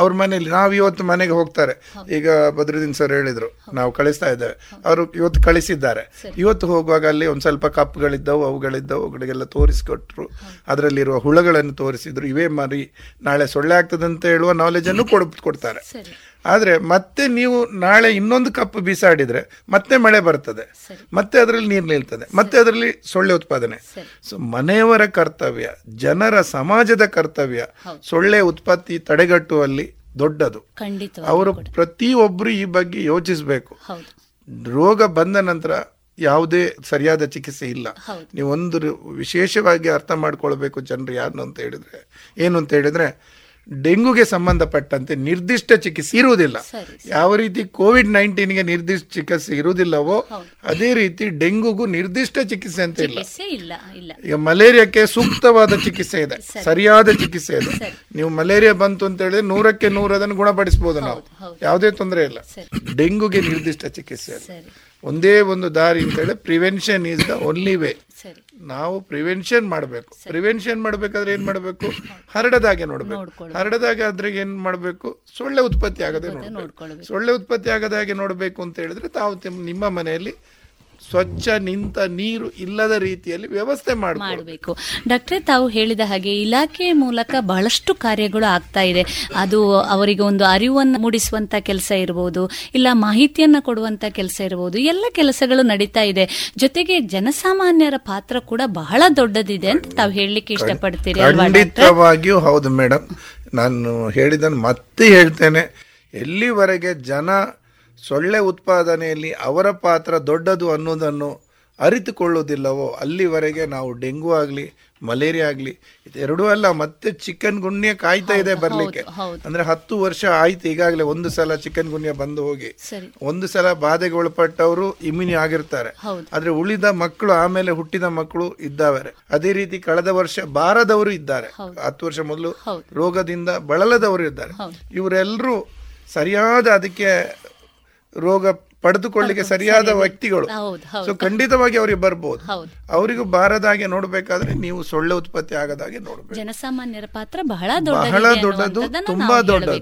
ಅವ್ರ ಮನೆಯಲ್ಲಿ. ನಾವು ಇವತ್ತು ಮನೆಗೆ ಹೋಗ್ತಾರೆ, ಈಗ ಬದ್ರುದ್ದೀನ್ ಸರ್ ಹೇಳಿದ್ರು ನಾವು ಕಳಿಸ್ತಾ ಇದ್ದೇವೆ, ಅವರು ಇವತ್ತು ಕಳಿಸಿದ್ದಾರೆ. ಇವತ್ತು ಹೋಗುವಾಗ ಅಲ್ಲಿ ಒಂದು ಸ್ವಲ್ಪ ಕಪ್ಗಳಿದ್ದವು, ಅವುಗಳಿದ್ದವು, ಅವುಗಳಿಗೆಲ್ಲ ತೋರಿಸಿಕೊಟ್ರು, ಅದರಲ್ಲಿರುವ ಹುಳಗಳನ್ನು ತೋರಿಸಿದ್ರು. ಇವೇ ಮರಿ, ನಾಳೆ ಸೊಳ್ಳೆ ಆಗ್ತದೆ ಅಂತ ಹೇಳುವ ನಾಲೆಜನ್ನು ಕೊಡ್ ಕೊಡ್ತಾರೆ. ಆದರೆ ಮತ್ತೆ ನೀವು ನಾಳೆ ಇನ್ನೊಂದು ಕಪ್ ಬೀಸಾಡಿದರೆ ಮತ್ತೆ ಮಳೆ ಬರ್ತದೆ, ಮತ್ತೆ ಅದರಲ್ಲಿ ನೀರು ನಿಲ್ತದೆ, ಮತ್ತೆ ಅದರಲ್ಲಿ ಸೊಳ್ಳೆ ಉತ್ಪಾದನೆ. ಸೊ ಮನೆಯವರ ಕರ್ತವ್ಯ, ಜನರ ಸಮಾಜದ ಕರ್ತವ್ಯ ಸೊಳ್ಳೆ ಉತ್ಪತ್ತಿ ತಡೆಗಟ್ಟುವಲ್ಲಿ ದೊಡ್ಡದು. ಅವರು ಪ್ರತಿಯೊಬ್ಬರು ಈ ಬಗ್ಗೆ ಯೋಚಿಸಬೇಕು. ರೋಗ ಬಂದ ನಂತರ ಯಾವುದೇ ಸರಿಯಾದ ಚಿಕಿತ್ಸೆ ಇಲ್ಲ. ನೀವೊಂದು ವಿಶೇಷವಾಗಿ ಅರ್ಥ ಮಾಡ್ಕೊಳ್ಬೇಕು ಜನರು ಯಾರನ್ನು ಅಂತ ಹೇಳಿದರೆ, ಏನು ಅಂತ ಹೇಳಿದರೆ ಡೆಂಗ್ಯೂಗೆ ಸಂಬಂಧಪಟ್ಟಂತೆ ನಿರ್ದಿಷ್ಟ ಚಿಕಿತ್ಸೆ ಇರುವುದಿಲ್ಲ. ಯಾವ ರೀತಿ ಕೋವಿಡ್ ನೈನ್ಟೀನ್ಗೆ ನಿರ್ದಿಷ್ಟ ಚಿಕಿತ್ಸೆ ಇರುವುದಿಲ್ಲವೋ ಅದೇ ರೀತಿ ಡೆಂಗ್ಯೂಗೂ ನಿರ್ದಿಷ್ಟ ಚಿಕಿತ್ಸೆ ಅಂತ ಇಲ್ಲ. ಈಗ ಮಲೇರಿಯಾಕ್ಕೆ ಸೂಕ್ತವಾದ ಚಿಕಿತ್ಸೆ ಇದೆ, ಸರಿಯಾದ ಚಿಕಿತ್ಸೆ ಇದೆ. ನೀವು ಮಲೇರಿಯಾ ಬಂತು ಅಂತ ಹೇಳಿದ್ರೆ ನೂರಕ್ಕೆ ನೂರ ಅದನ್ನು ಗುಣಪಡಿಸಬಹುದು, ನಾವು ಯಾವುದೇ ತೊಂದರೆ ಇಲ್ಲ. ಡೆಂಗ್ಯೂಗೆ ನಿರ್ದಿಷ್ಟ ಚಿಕಿತ್ಸೆ ಇದೆ, ಒಂದೇ ಒಂದು ದಾರಿ ಅಂತ ಹೇಳಿ prevention is the only way. ನಾವು ಪ್ರಿವೆನ್ಷನ್ ಮಾಡಬೇಕು. ಪ್ರಿವೆನ್ಷನ್ ಮಾಡಬೇಕಾದ್ರೆ ಏನು ಮಾಡಬೇಕು? ಹರಡದಾಗೆ ನೋಡಬೇಕು. ಹರಡದಾಗೆ ಆದ್ರೆ ಏನು ಮಾಡಬೇಕು? ಸೊಳ್ಳೆ ಉತ್ಪತ್ತಿ ಆಗದೆ ನೋಡಬೇಕು. ಸೊಳ್ಳೆ ಉತ್ಪತ್ತಿ ಆಗದಾಗೆ ನೋಡಬೇಕು ಅಂತ ಹೇಳಿದ್ರೆ ತಾವು ನಿಮ್ಮ ಮನೆಯಲ್ಲಿ ಸ್ವಚ್ಛ ನಿಂತ ನೀರು ಇಲ್ಲದ ರೀತಿಯಲ್ಲಿ ವ್ಯವಸ್ಥೆ ಮಾಡಬೇಕು. ಡಾಕ್ಟ್ರೆ, ತಾವು ಹೇಳಿದ ಹಾಗೆ ಇಲಾಖೆ ಮೂಲಕ ಬಹಳಷ್ಟು ಕಾರ್ಯಗಳು ಆಗ್ತಾ ಇದೆ. ಅದು ಅವರಿಗೆ ಒಂದು ಅರಿವನ್ನು ಮೂಡಿಸುವಂತ ಕೆಲಸ ಇರಬಹುದು, ಇಲ್ಲ ಮಾಹಿತಿಯನ್ನ ಕೊಡುವಂತ ಕೆಲಸ ಇರಬಹುದು, ಎಲ್ಲ ಕೆಲಸಗಳು ನಡೀತಾ ಇದೆ. ಜೊತೆಗೆ ಜನಸಾಮಾನ್ಯರ ಪಾತ್ರ ಕೂಡ ಬಹಳ ದೊಡ್ಡದಿದೆ ಅಂತ ತಾವು ಹೇಳಲಿಕ್ಕೆ ಇಷ್ಟಪಡ್ತೀರಿ? ಖಂಡಿತವಾಗಿಯೂ ಹೌದು ಮೇಡಮ್, ನಾನು ಹೇಳಿದನ್ನು ಮತ್ತೆ ಹೇಳ್ತೇನೆ, ಎಲ್ಲಿವರೆಗೆ ಜನ ಸೊಳ್ಳೆ ಉತ್ಪಾದನೆಯಲ್ಲಿ ಅವರ ಪಾತ್ರ ದೊಡ್ಡದು ಅನ್ನೋದನ್ನು ಅರಿತುಕೊಳ್ಳುವುದಿಲ್ಲವೋ ಅಲ್ಲಿವರೆಗೆ ನಾವು ಡೆಂಗು ಆಗಲಿ ಮಲೇರಿಯಾ ಆಗಲಿ ಎರಡೂ ಅಲ್ಲ ಮತ್ತೆ ಚಿಕನ್ ಗುನ್ಯಾ ಕಾಯ್ತಾ ಇದೆ ಬರಲಿಕ್ಕೆ. ಅಂದರೆ ಹತ್ತು ವರ್ಷ ಆಯ್ತು ಈಗಾಗಲೇ, ಒಂದು ಸಲ ಚಿಕನ್ ಗುನ್ಯಾ ಬಂದು ಹೋಗಿ ಒಂದು ಸಲ ಬಾಧೆಗೆ ಒಳಪಟ್ಟವರು ಇಮ್ಯುನಿ ಆಗಿರ್ತಾರೆ, ಆದರೆ ಉಳಿದ ಮಕ್ಕಳು ಆಮೇಲೆ ಹುಟ್ಟಿದ ಮಕ್ಕಳು ಇದ್ದಾವೆ. ಅದೇ ರೀತಿ ಕಳೆದ ವರ್ಷ ಬಾರದವರು ಇದ್ದಾರೆ, ಹತ್ತು ವರ್ಷ ಮೊದಲು ರೋಗದಿಂದ ಬಳಲದವರು ಇದ್ದಾರೆ. ಇವರೆಲ್ಲರೂ ಸರಿಯಾದ ಅದಕ್ಕೆ ರೋಗ ಪಡೆದುಕೊಳ್ಳಿಕ್ಕೆ ಸರಿಯಾದ ವ್ಯಕ್ತಿಗಳು. ಸೊ ಖಂಡಿತವಾಗಿ ಅವರಿಗೆ ಬರ್ಬೋದು. ಅವರಿಗೂ ಬಾರದಾಗೆ ನೋಡ್ಬೇಕಾದ್ರೆ ನೀವು ಸೊಳ್ಳೆ ಉತ್ಪತ್ತಿ ಆಗದಾಗೆ ನೋಡ್ಬೇಕು. ಜನಸಾಮಾನ್ಯರ ಪಾತ್ರ ಬಹಳ ಬಹಳ ದೊಡ್ಡದು, ತುಂಬಾ ದೊಡ್ಡದು,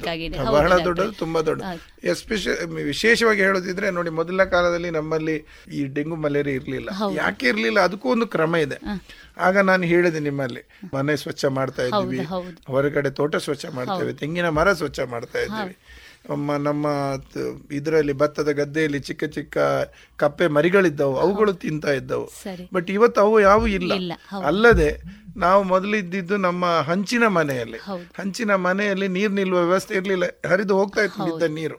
ಬಹಳ ದೊಡ್ಡದು, ತುಂಬಾ ದೊಡ್ಡದು. ಎಸ್ಪೆಷಲಿ ವಿಶೇಷವಾಗಿ ಹೇಳೋದಿದ್ರೆ ನೋಡಿ, ಮೊದಲ ಕಾಲದಲ್ಲಿ ನಮ್ಮಲ್ಲಿ ಈ ಡೆಂಗು ಮಲೇರಿಯಾ ಇರ್ಲಿಲ್ಲ. ಯಾಕೆ ಇರ್ಲಿಲ್ಲ? ಅದಕ್ಕೂ ಒಂದು ಕ್ರಮ ಇದೆ. ಆಗ ನಾನು ಹೇಳಿದೆ, ನಿಮ್ಮಲ್ಲಿ ಮನೆ ಸ್ವಚ್ಛ ಮಾಡ್ತಾ ಇದ್ದೀವಿ, ಹೊರಗಡೆ ತೋಟ ಸ್ವಚ್ಛ ಮಾಡ್ತೇವೆ, ತೆಂಗಿನ ಮರ ಸ್ವಚ್ಛ ಮಾಡ್ತಾ ಇದ್ದೀವಿ, ನಮ್ಮ ಇದರಲ್ಲಿ ಭತ್ತದ ಗದ್ದೆಯಲ್ಲಿ ಚಿಕ್ಕ ಚಿಕ್ಕ ಕಪ್ಪೆ ಮರಿಗಳಿದ್ದವು, ಅವುಗಳು ತಿಂತ ಇದ್ದವು. ಬಟ್ ಇವತ್ತು ಅವು ಯಾವೂ ಇಲ್ಲ. ಅಲ್ಲದೆ ನಾವು ಮೊದಲಿದ್ದು ನಮ್ಮ ಹಂಚಿನ ಮನೆಯಲ್ಲಿ ಹಂಚಿನ ಮನೆಯಲ್ಲಿ ನೀರು ನಿಲ್ಲುವ ವ್ಯವಸ್ಥೆ ಇರಲಿಲ್ಲ, ಹರಿದು ಹೋಗ್ತಾ ಇತ್ತು ನೀರು.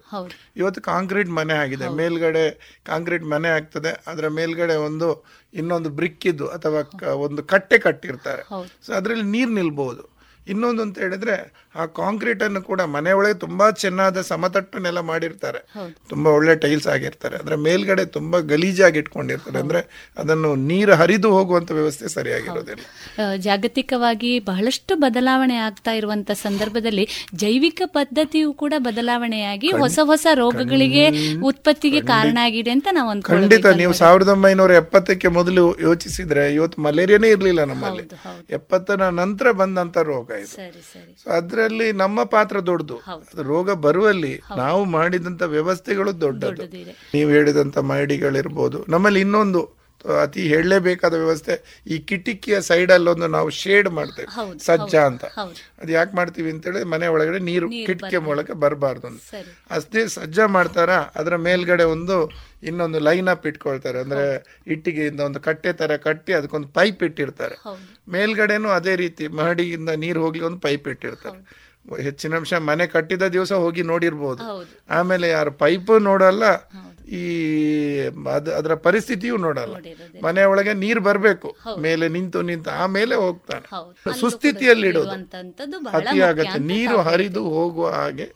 ಇವತ್ತು ಕಾಂಕ್ರೀಟ್ ಮನೆ ಆಗಿದೆ, ಮೇಲ್ಗಡೆ ಕಾಂಕ್ರೀಟ್ ಮನೆ ಆಗ್ತದೆ, ಅದರ ಮೇಲ್ಗಡೆ ಒಂದು ಇನ್ನೊಂದು ಬ್ರಿಕ್ ಇದ್ದು ಅಥವಾ ಒಂದು ಕಟ್ಟೆ ಕಟ್ಟಿರ್ತಾರೆ. ಸೊ ಅದರಲ್ಲಿ ನೀರು ನಿಲ್ಬಹುದು. ಇನ್ನೊಂದು ಅಂತ ಹೇಳಿದ್ರೆ ಆ ಕಾಂಕ್ರೀಟ್ ಅನ್ನು ಕೂಡ ಮನೆಯೊಳಗೆ ತುಂಬಾ ಚೆನ್ನಾದ ಸಮತಟ್ಟನ್ನೆಲ್ಲ ಮಾಡಿರ್ತಾರೆ, ತುಂಬಾ ಒಳ್ಳೆ ಟೈಲ್ಸ್ ಆಗಿರ್ತಾರೆ, ಅದರ ಮೇಲ್ಗಡೆ ತುಂಬಾ ಗಲೀಜಾಗಿ ಇಟ್ಕೊಂಡಿರ್ತಾರೆ. ಅಂದ್ರೆ ಅದನ್ನು ನೀರು ಹರಿದು ಹೋಗುವಂತ ವ್ಯವಸ್ಥೆ ಸರಿಯಾಗಿರೋದಿಲ್ಲ. ಜಾಗತಿಕವಾಗಿ ಬಹಳಷ್ಟು ಬದಲಾವಣೆ ಆಗ್ತಾ ಇರುವಂತ ಸಂದರ್ಭದಲ್ಲಿ ಜೈವಿಕ ಪದ್ಧತಿಯು ಕೂಡ ಬದಲಾವಣೆಯಾಗಿ ಹೊಸ ಹೊಸ ರೋಗಗಳಿಗೆ ಉತ್ಪತ್ತಿಗೆ ಕಾರಣ ಆಗಿದೆ ಅಂತ ನಾವು ಅಂದ್ಕೊಳ್ಳೋದು. ಖಂಡಿತ. ನೀವು ಸಾವಿರದ ಒಂಬೈನೂರ ಎಪ್ಪತ್ತಕ್ಕೆ ಮೊದಲು ಯೋಚಿಸಿದ್ರೆ ಇವತ್ತು ಮಲೇರಿಯಾನೇ ಇರಲಿಲ್ಲ ನಮ್ಮಲ್ಲಿ. ಎಪ್ಪತ್ತರ ನಂತರ ಬಂದಂತ ರೋಗ ಇದು. ಅದರಲ್ಲಿ ನಮ್ಮ ಪಾತ್ರ ದೊಡ್ಡದು. ರೋಗ ಬರುವಲ್ಲಿ ನಾವು ಮಾಡಿದಂತ ವ್ಯವಸ್ಥೆಗಳು ದೊಡ್ಡದು. ನೀವು ಹೇಳಿದಂತ ಮಹಡಿಗಳಿರ್ಬೋದು. ನಮ್ಮಲ್ಲಿ ಇನ್ನೊಂದು ಅತಿ ಹೇಳಲೇಬೇಕಾದ ವ್ಯವಸ್ಥೆ, ಈ ಕಿಟಕಿಯ ಸೈಡ್ ಅಲ್ಲೊಂದು ನಾವು ಶೇಡ್ ಮಾಡ್ತೇವೆ, ಸಜ್ಜಾ ಅಂತ. ಅದು ಯಾಕೆ ಮಾಡ್ತೀವಿ ಅಂತ ಹೇಳಿದ್ರೆ ಮನೆ ಒಳಗಡೆ ನೀರು ಕಿಟಕಿ ಮೂಲಕ ಬರಬಾರ್ದು ಅಂತ. ಅಷ್ಟೇ ಸಜ್ಜಾ ಮಾಡ್ತಾರ, ಅದರ ಮೇಲ್ಗಡೆ ಒಂದು ಇನ್ನೊಂದು ಲೈನ್ ಅಪ್ ಇಟ್ಕೊಳ್ತಾರೆ, ಅಂದ್ರೆ ಇಟ್ಟಿಗೆಯಿಂದ ಒಂದು ಕಟ್ಟೆ ತರ ಕಟ್ಟಿ ಅದಕ್ಕೊಂದು ಪೈಪ್ ಇಟ್ಟಿರ್ತಾರೆ. ಮೇಲ್ಗಡೆನೂ ಅದೇ ರೀತಿ ಮಹಡಿಯಿಂದ ನೀರು ಹೋಗ್ಲಿ ಒಂದು ಪೈಪ್ ಇಟ್ಟಿರ್ತಾರೆ. ಹೆಚ್ಚಿನ ಅಂಶ ಮನೆ ಕಟ್ಟಿದ ದಿವಸ ಹೋಗಿ ನೋಡಿರ್ಬೋದು. ಆಮೇಲೆ ಯಾರು ಪೈಪ್ ನೋಡಲ್ಲ, ಈ ಅದರ ಪರಿಸ್ಥಿತಿಯೂ ನೋಡಲ್ಲ. ಮನೆ ಒಳಗೆ ನೀರು ಬರಬೇಕು, ಮೇಲೆ ನಿಂತು ನಿಂತು ಆಮೇಲೆ ಹೋಗ್ತಾನೆ. ಸುಸ್ಥಿತಿಯಲ್ಲಿ ಇಡೋದು ಅತಿ ಆಗತ್ತೆ. ನೀರು ಹರಿದು ಹೋಗುವ ಹಾಗೆ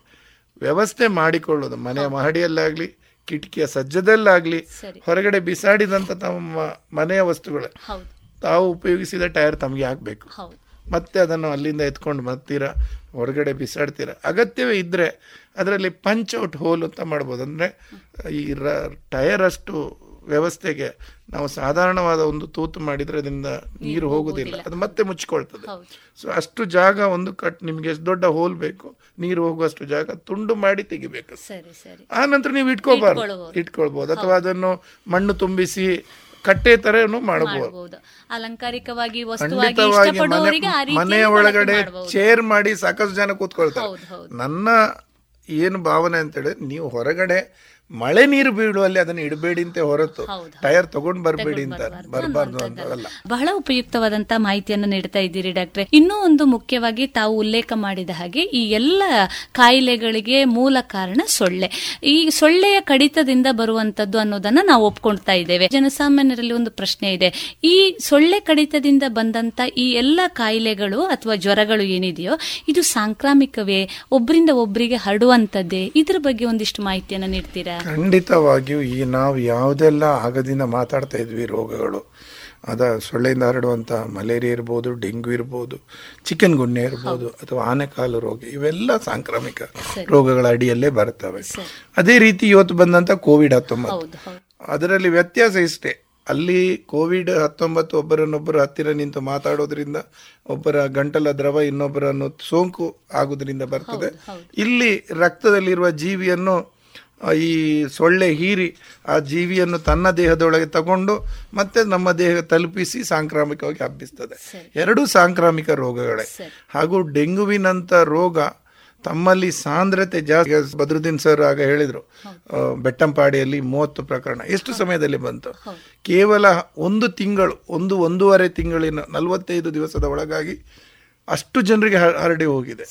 ವ್ಯವಸ್ಥೆ ಮಾಡಿಕೊಳ್ಳೋದು, ಮನೆಯ ಮಹಡಿಯಲ್ಲಾಗ್ಲಿ ಕಿಟಕಿಯ ಸಜ್ಜದಲ್ಲಾಗ್ಲಿ. ಹೊರಗಡೆ ಬಿಸಾಡಿದಂತ ತಮ್ಮ ಮನೆಯ ವಸ್ತುಗಳೇ ತಾವು ಉಪಯೋಗಿಸಿದ ಟೈರ್ ತಮಗೆ ಹಾಕ್ಬೇಕು. ಮತ್ತೆ ಅದನ್ನು ಅಲ್ಲಿಂದ ಎತ್ಕೊಂಡು ಬರ್ತೀರಾ, ಹೊರಗಡೆ ಬಿಸಾಡ್ತೀರಾ. ಅಗತ್ಯವೇ ಇದ್ದರೆ ಅದರಲ್ಲಿ ಪಂಚ್ ಔಟ್ ಹೋಲ್ ಅಂತ ಮಾಡ್ಬೋದು. ಅಂದರೆ ಈ ರ ಟಯರ್ ಅಷ್ಟು ವ್ಯವಸ್ಥೆಗೆ ನಾವು ಸಾಧಾರಣವಾದ ಒಂದು ತೂತು ಮಾಡಿದರೆ ಅದರಿಂದ ನೀರು ಹೋಗುವುದಿಲ್ಲ, ಅದು ಮತ್ತೆ ಮುಚ್ಕೊಳ್ತದೆ. ಸೊ ಅಷ್ಟು ಜಾಗ ಒಂದು ಕಟ್, ನಿಮಗೆ ಎಷ್ಟು ದೊಡ್ಡ ಹೋಲ್ ಬೇಕು ನೀರು ಹೋಗುವಷ್ಟು ಜಾಗ ತುಂಡು ಮಾಡಿ ತೆಗಿಬೇಕು. ಆ ನಂತರ ನೀವು ಇಟ್ಕೋಬಾರ್ದು, ಇಟ್ಕೊಳ್ಬೋದು ಅಥವಾ ಅದನ್ನು ಮಣ್ಣು ತುಂಬಿಸಿ ಕಟ್ಟೆ ತರನು ಮಾಡಬಹುದು. ಅಲಂಕಾರಿಕವಾಗಿ ಮನೆಯ ಒಳಗಡೆ ಚೇರ್ ಮಾಡಿ ಸಾಕಷ್ಟು ಜನ ಕೂತ್ಕೊಳ್ತಾರೆ. ನನ್ನ ಏನು ಭಾವನೆ ಅಂತ ಹೇಳಿದ್ರೆ, ನೀವು ಹೊರಗಡೆ ಮಳೆ ನೀರು ಬೀಳುವಲ್ಲಿ ಅದನ್ನ ಇಡಬೇಡಿ ಅಂತ, ಹೊರತು ಟೈರ್ ತಗೊಂಡ್ ಬರಬೇಡಿ ಅಂತ, ಬರಬಾರ್ದು ಅಂತ. ಬಹಳ ಉಪಯುಕ್ತವಾದಂತಹ ಮಾಹಿತಿಯನ್ನು ನೀಡ್ತಾ ಇದ್ದೀರಿ ಡಾಕ್ಟ್ರೆ. ಇನ್ನೂ ಒಂದು ಮುಖ್ಯವಾಗಿ ತಾವು ಉಲ್ಲೇಖ ಮಾಡಿದ ಹಾಗೆ ಈ ಎಲ್ಲ ಕಾಯಿಲೆಗಳಿಗೆ ಮೂಲ ಕಾರಣ ಸೊಳ್ಳೆ. ಈ ಸೊಳ್ಳೆಯ ಕಡಿತದಿಂದ ಬರುವಂತದ್ದು ಅನ್ನೋದನ್ನ ನಾವು ಒಪ್ಕೊಳ್ತಾ ಇದ್ದೇವೆ. ಜನಸಾಮಾನ್ಯರಲ್ಲಿ ಒಂದು ಪ್ರಶ್ನೆ ಇದೆ, ಈ ಸೊಳ್ಳೆ ಕಡಿತದಿಂದ ಬಂದಂತ ಈ ಎಲ್ಲ ಕಾಯಿಲೆಗಳು ಅಥವಾ ಜ್ವರಗಳು ಏನಿದೆಯೋ ಇದು ಸಾಂಕ್ರಾಮಿಕವೇ, ಒಬ್ಬರಿಂದ ಒಬ್ಬರಿಗೆ ಹರಡುವಂತದ್ದೇ? ಇದರ ಬಗ್ಗೆ ಒಂದಿಷ್ಟು ಮಾಹಿತಿಯನ್ನು ನೀಡ್ತೀರಾ? ಖಂಡಿತವಾಗಿಯೂ. ಈ ನಾವು ಯಾವುದೆಲ್ಲ ಆಗದಿಂದ ಮಾತಾಡ್ತಾ ಇದ್ವಿ ರೋಗಗಳು, ಅದ ಸೊಳ್ಳೆಯಿಂದ ಹರಡುವಂಥ ಮಲೇರಿಯಾ ಇರ್ಬೋದು, ಡೆಂಗ್ಯೂ ಇರ್ಬೋದು, ಚಿಕನ್ ಗುನ್ಯಾ ಇರ್ಬೋದು ಅಥವಾ ಆನೆಕಾಲು ರೋಗ, ಇವೆಲ್ಲ ಸಾಂಕ್ರಾಮಿಕ ರೋಗಗಳ ಅಡಿಯಲ್ಲೇ ಬರ್ತವೆ. ಅದೇ ರೀತಿ ಇವತ್ತು ಬಂದಂಥ ಕೋವಿಡ್ ಹತ್ತೊಂಬತ್ತು, ಅದರಲ್ಲಿ ವ್ಯತ್ಯಾಸ ಇಷ್ಟೇ. ಅಲ್ಲಿ ಕೋವಿಡ್ ಹತ್ತೊಂಬತ್ತು ಒಬ್ಬರನ್ನೊಬ್ಬರು ಹತ್ತಿರ ನಿಂತು ಮಾತಾಡೋದ್ರಿಂದ, ಒಬ್ಬರ ಗಂಟಲ ದ್ರವ ಇನ್ನೊಬ್ಬರನ್ನು ಸೋಂಕು ಆಗೋದ್ರಿಂದ ಬರ್ತದೆ. ಇಲ್ಲಿ ರಕ್ತದಲ್ಲಿರುವ ಜೀವಿಯನ್ನು ಈ ಸೊಳ್ಳೆ ಹೀರಿ ಆ ಜೀವಿಯನ್ನು ತನ್ನ ದೇಹದೊಳಗೆ ತಗೊಂಡು ಮತ್ತೆ ನಮ್ಮ ದೇಹ ತಲುಪಿಸಿ ಸಾಂಕ್ರಾಮಿಕವಾಗಿ ಹಬ್ಬಿಸ್ತದೆ. ಎರಡೂ ಸಾಂಕ್ರಾಮಿಕ ರೋಗಗಳೇ. ಹಾಗೂ ಡೆಂಗ್ಯೂವಿನಂಥ ರೋಗ ತಮ್ಮಲ್ಲಿ ಸಾಂದ್ರತೆ ಜಾಸ್ತಿ. ಬದ್ರುದ್ದೀನ್ ಸರ್ ಆಗ ಹೇಳಿದರು, ಬೆಟ್ಟಂಪಾಡಿಯಲ್ಲಿ ಮೂವತ್ತು ಪ್ರಕರಣ. ಎಷ್ಟು ಸಮಯದಲ್ಲಿ ಬಂತು? ಕೇವಲ ಒಂದು ತಿಂಗಳು, ಒಂದು ಒಂದೂವರೆ ತಿಂಗಳಿನ ನಲವತ್ತೈದು ದಿವಸದ ಒಳಗಾಗಿ ಅಷ್ಟು ಜನರಿಗೆ ಹರಡಿ ಹೋಗಿದೆ.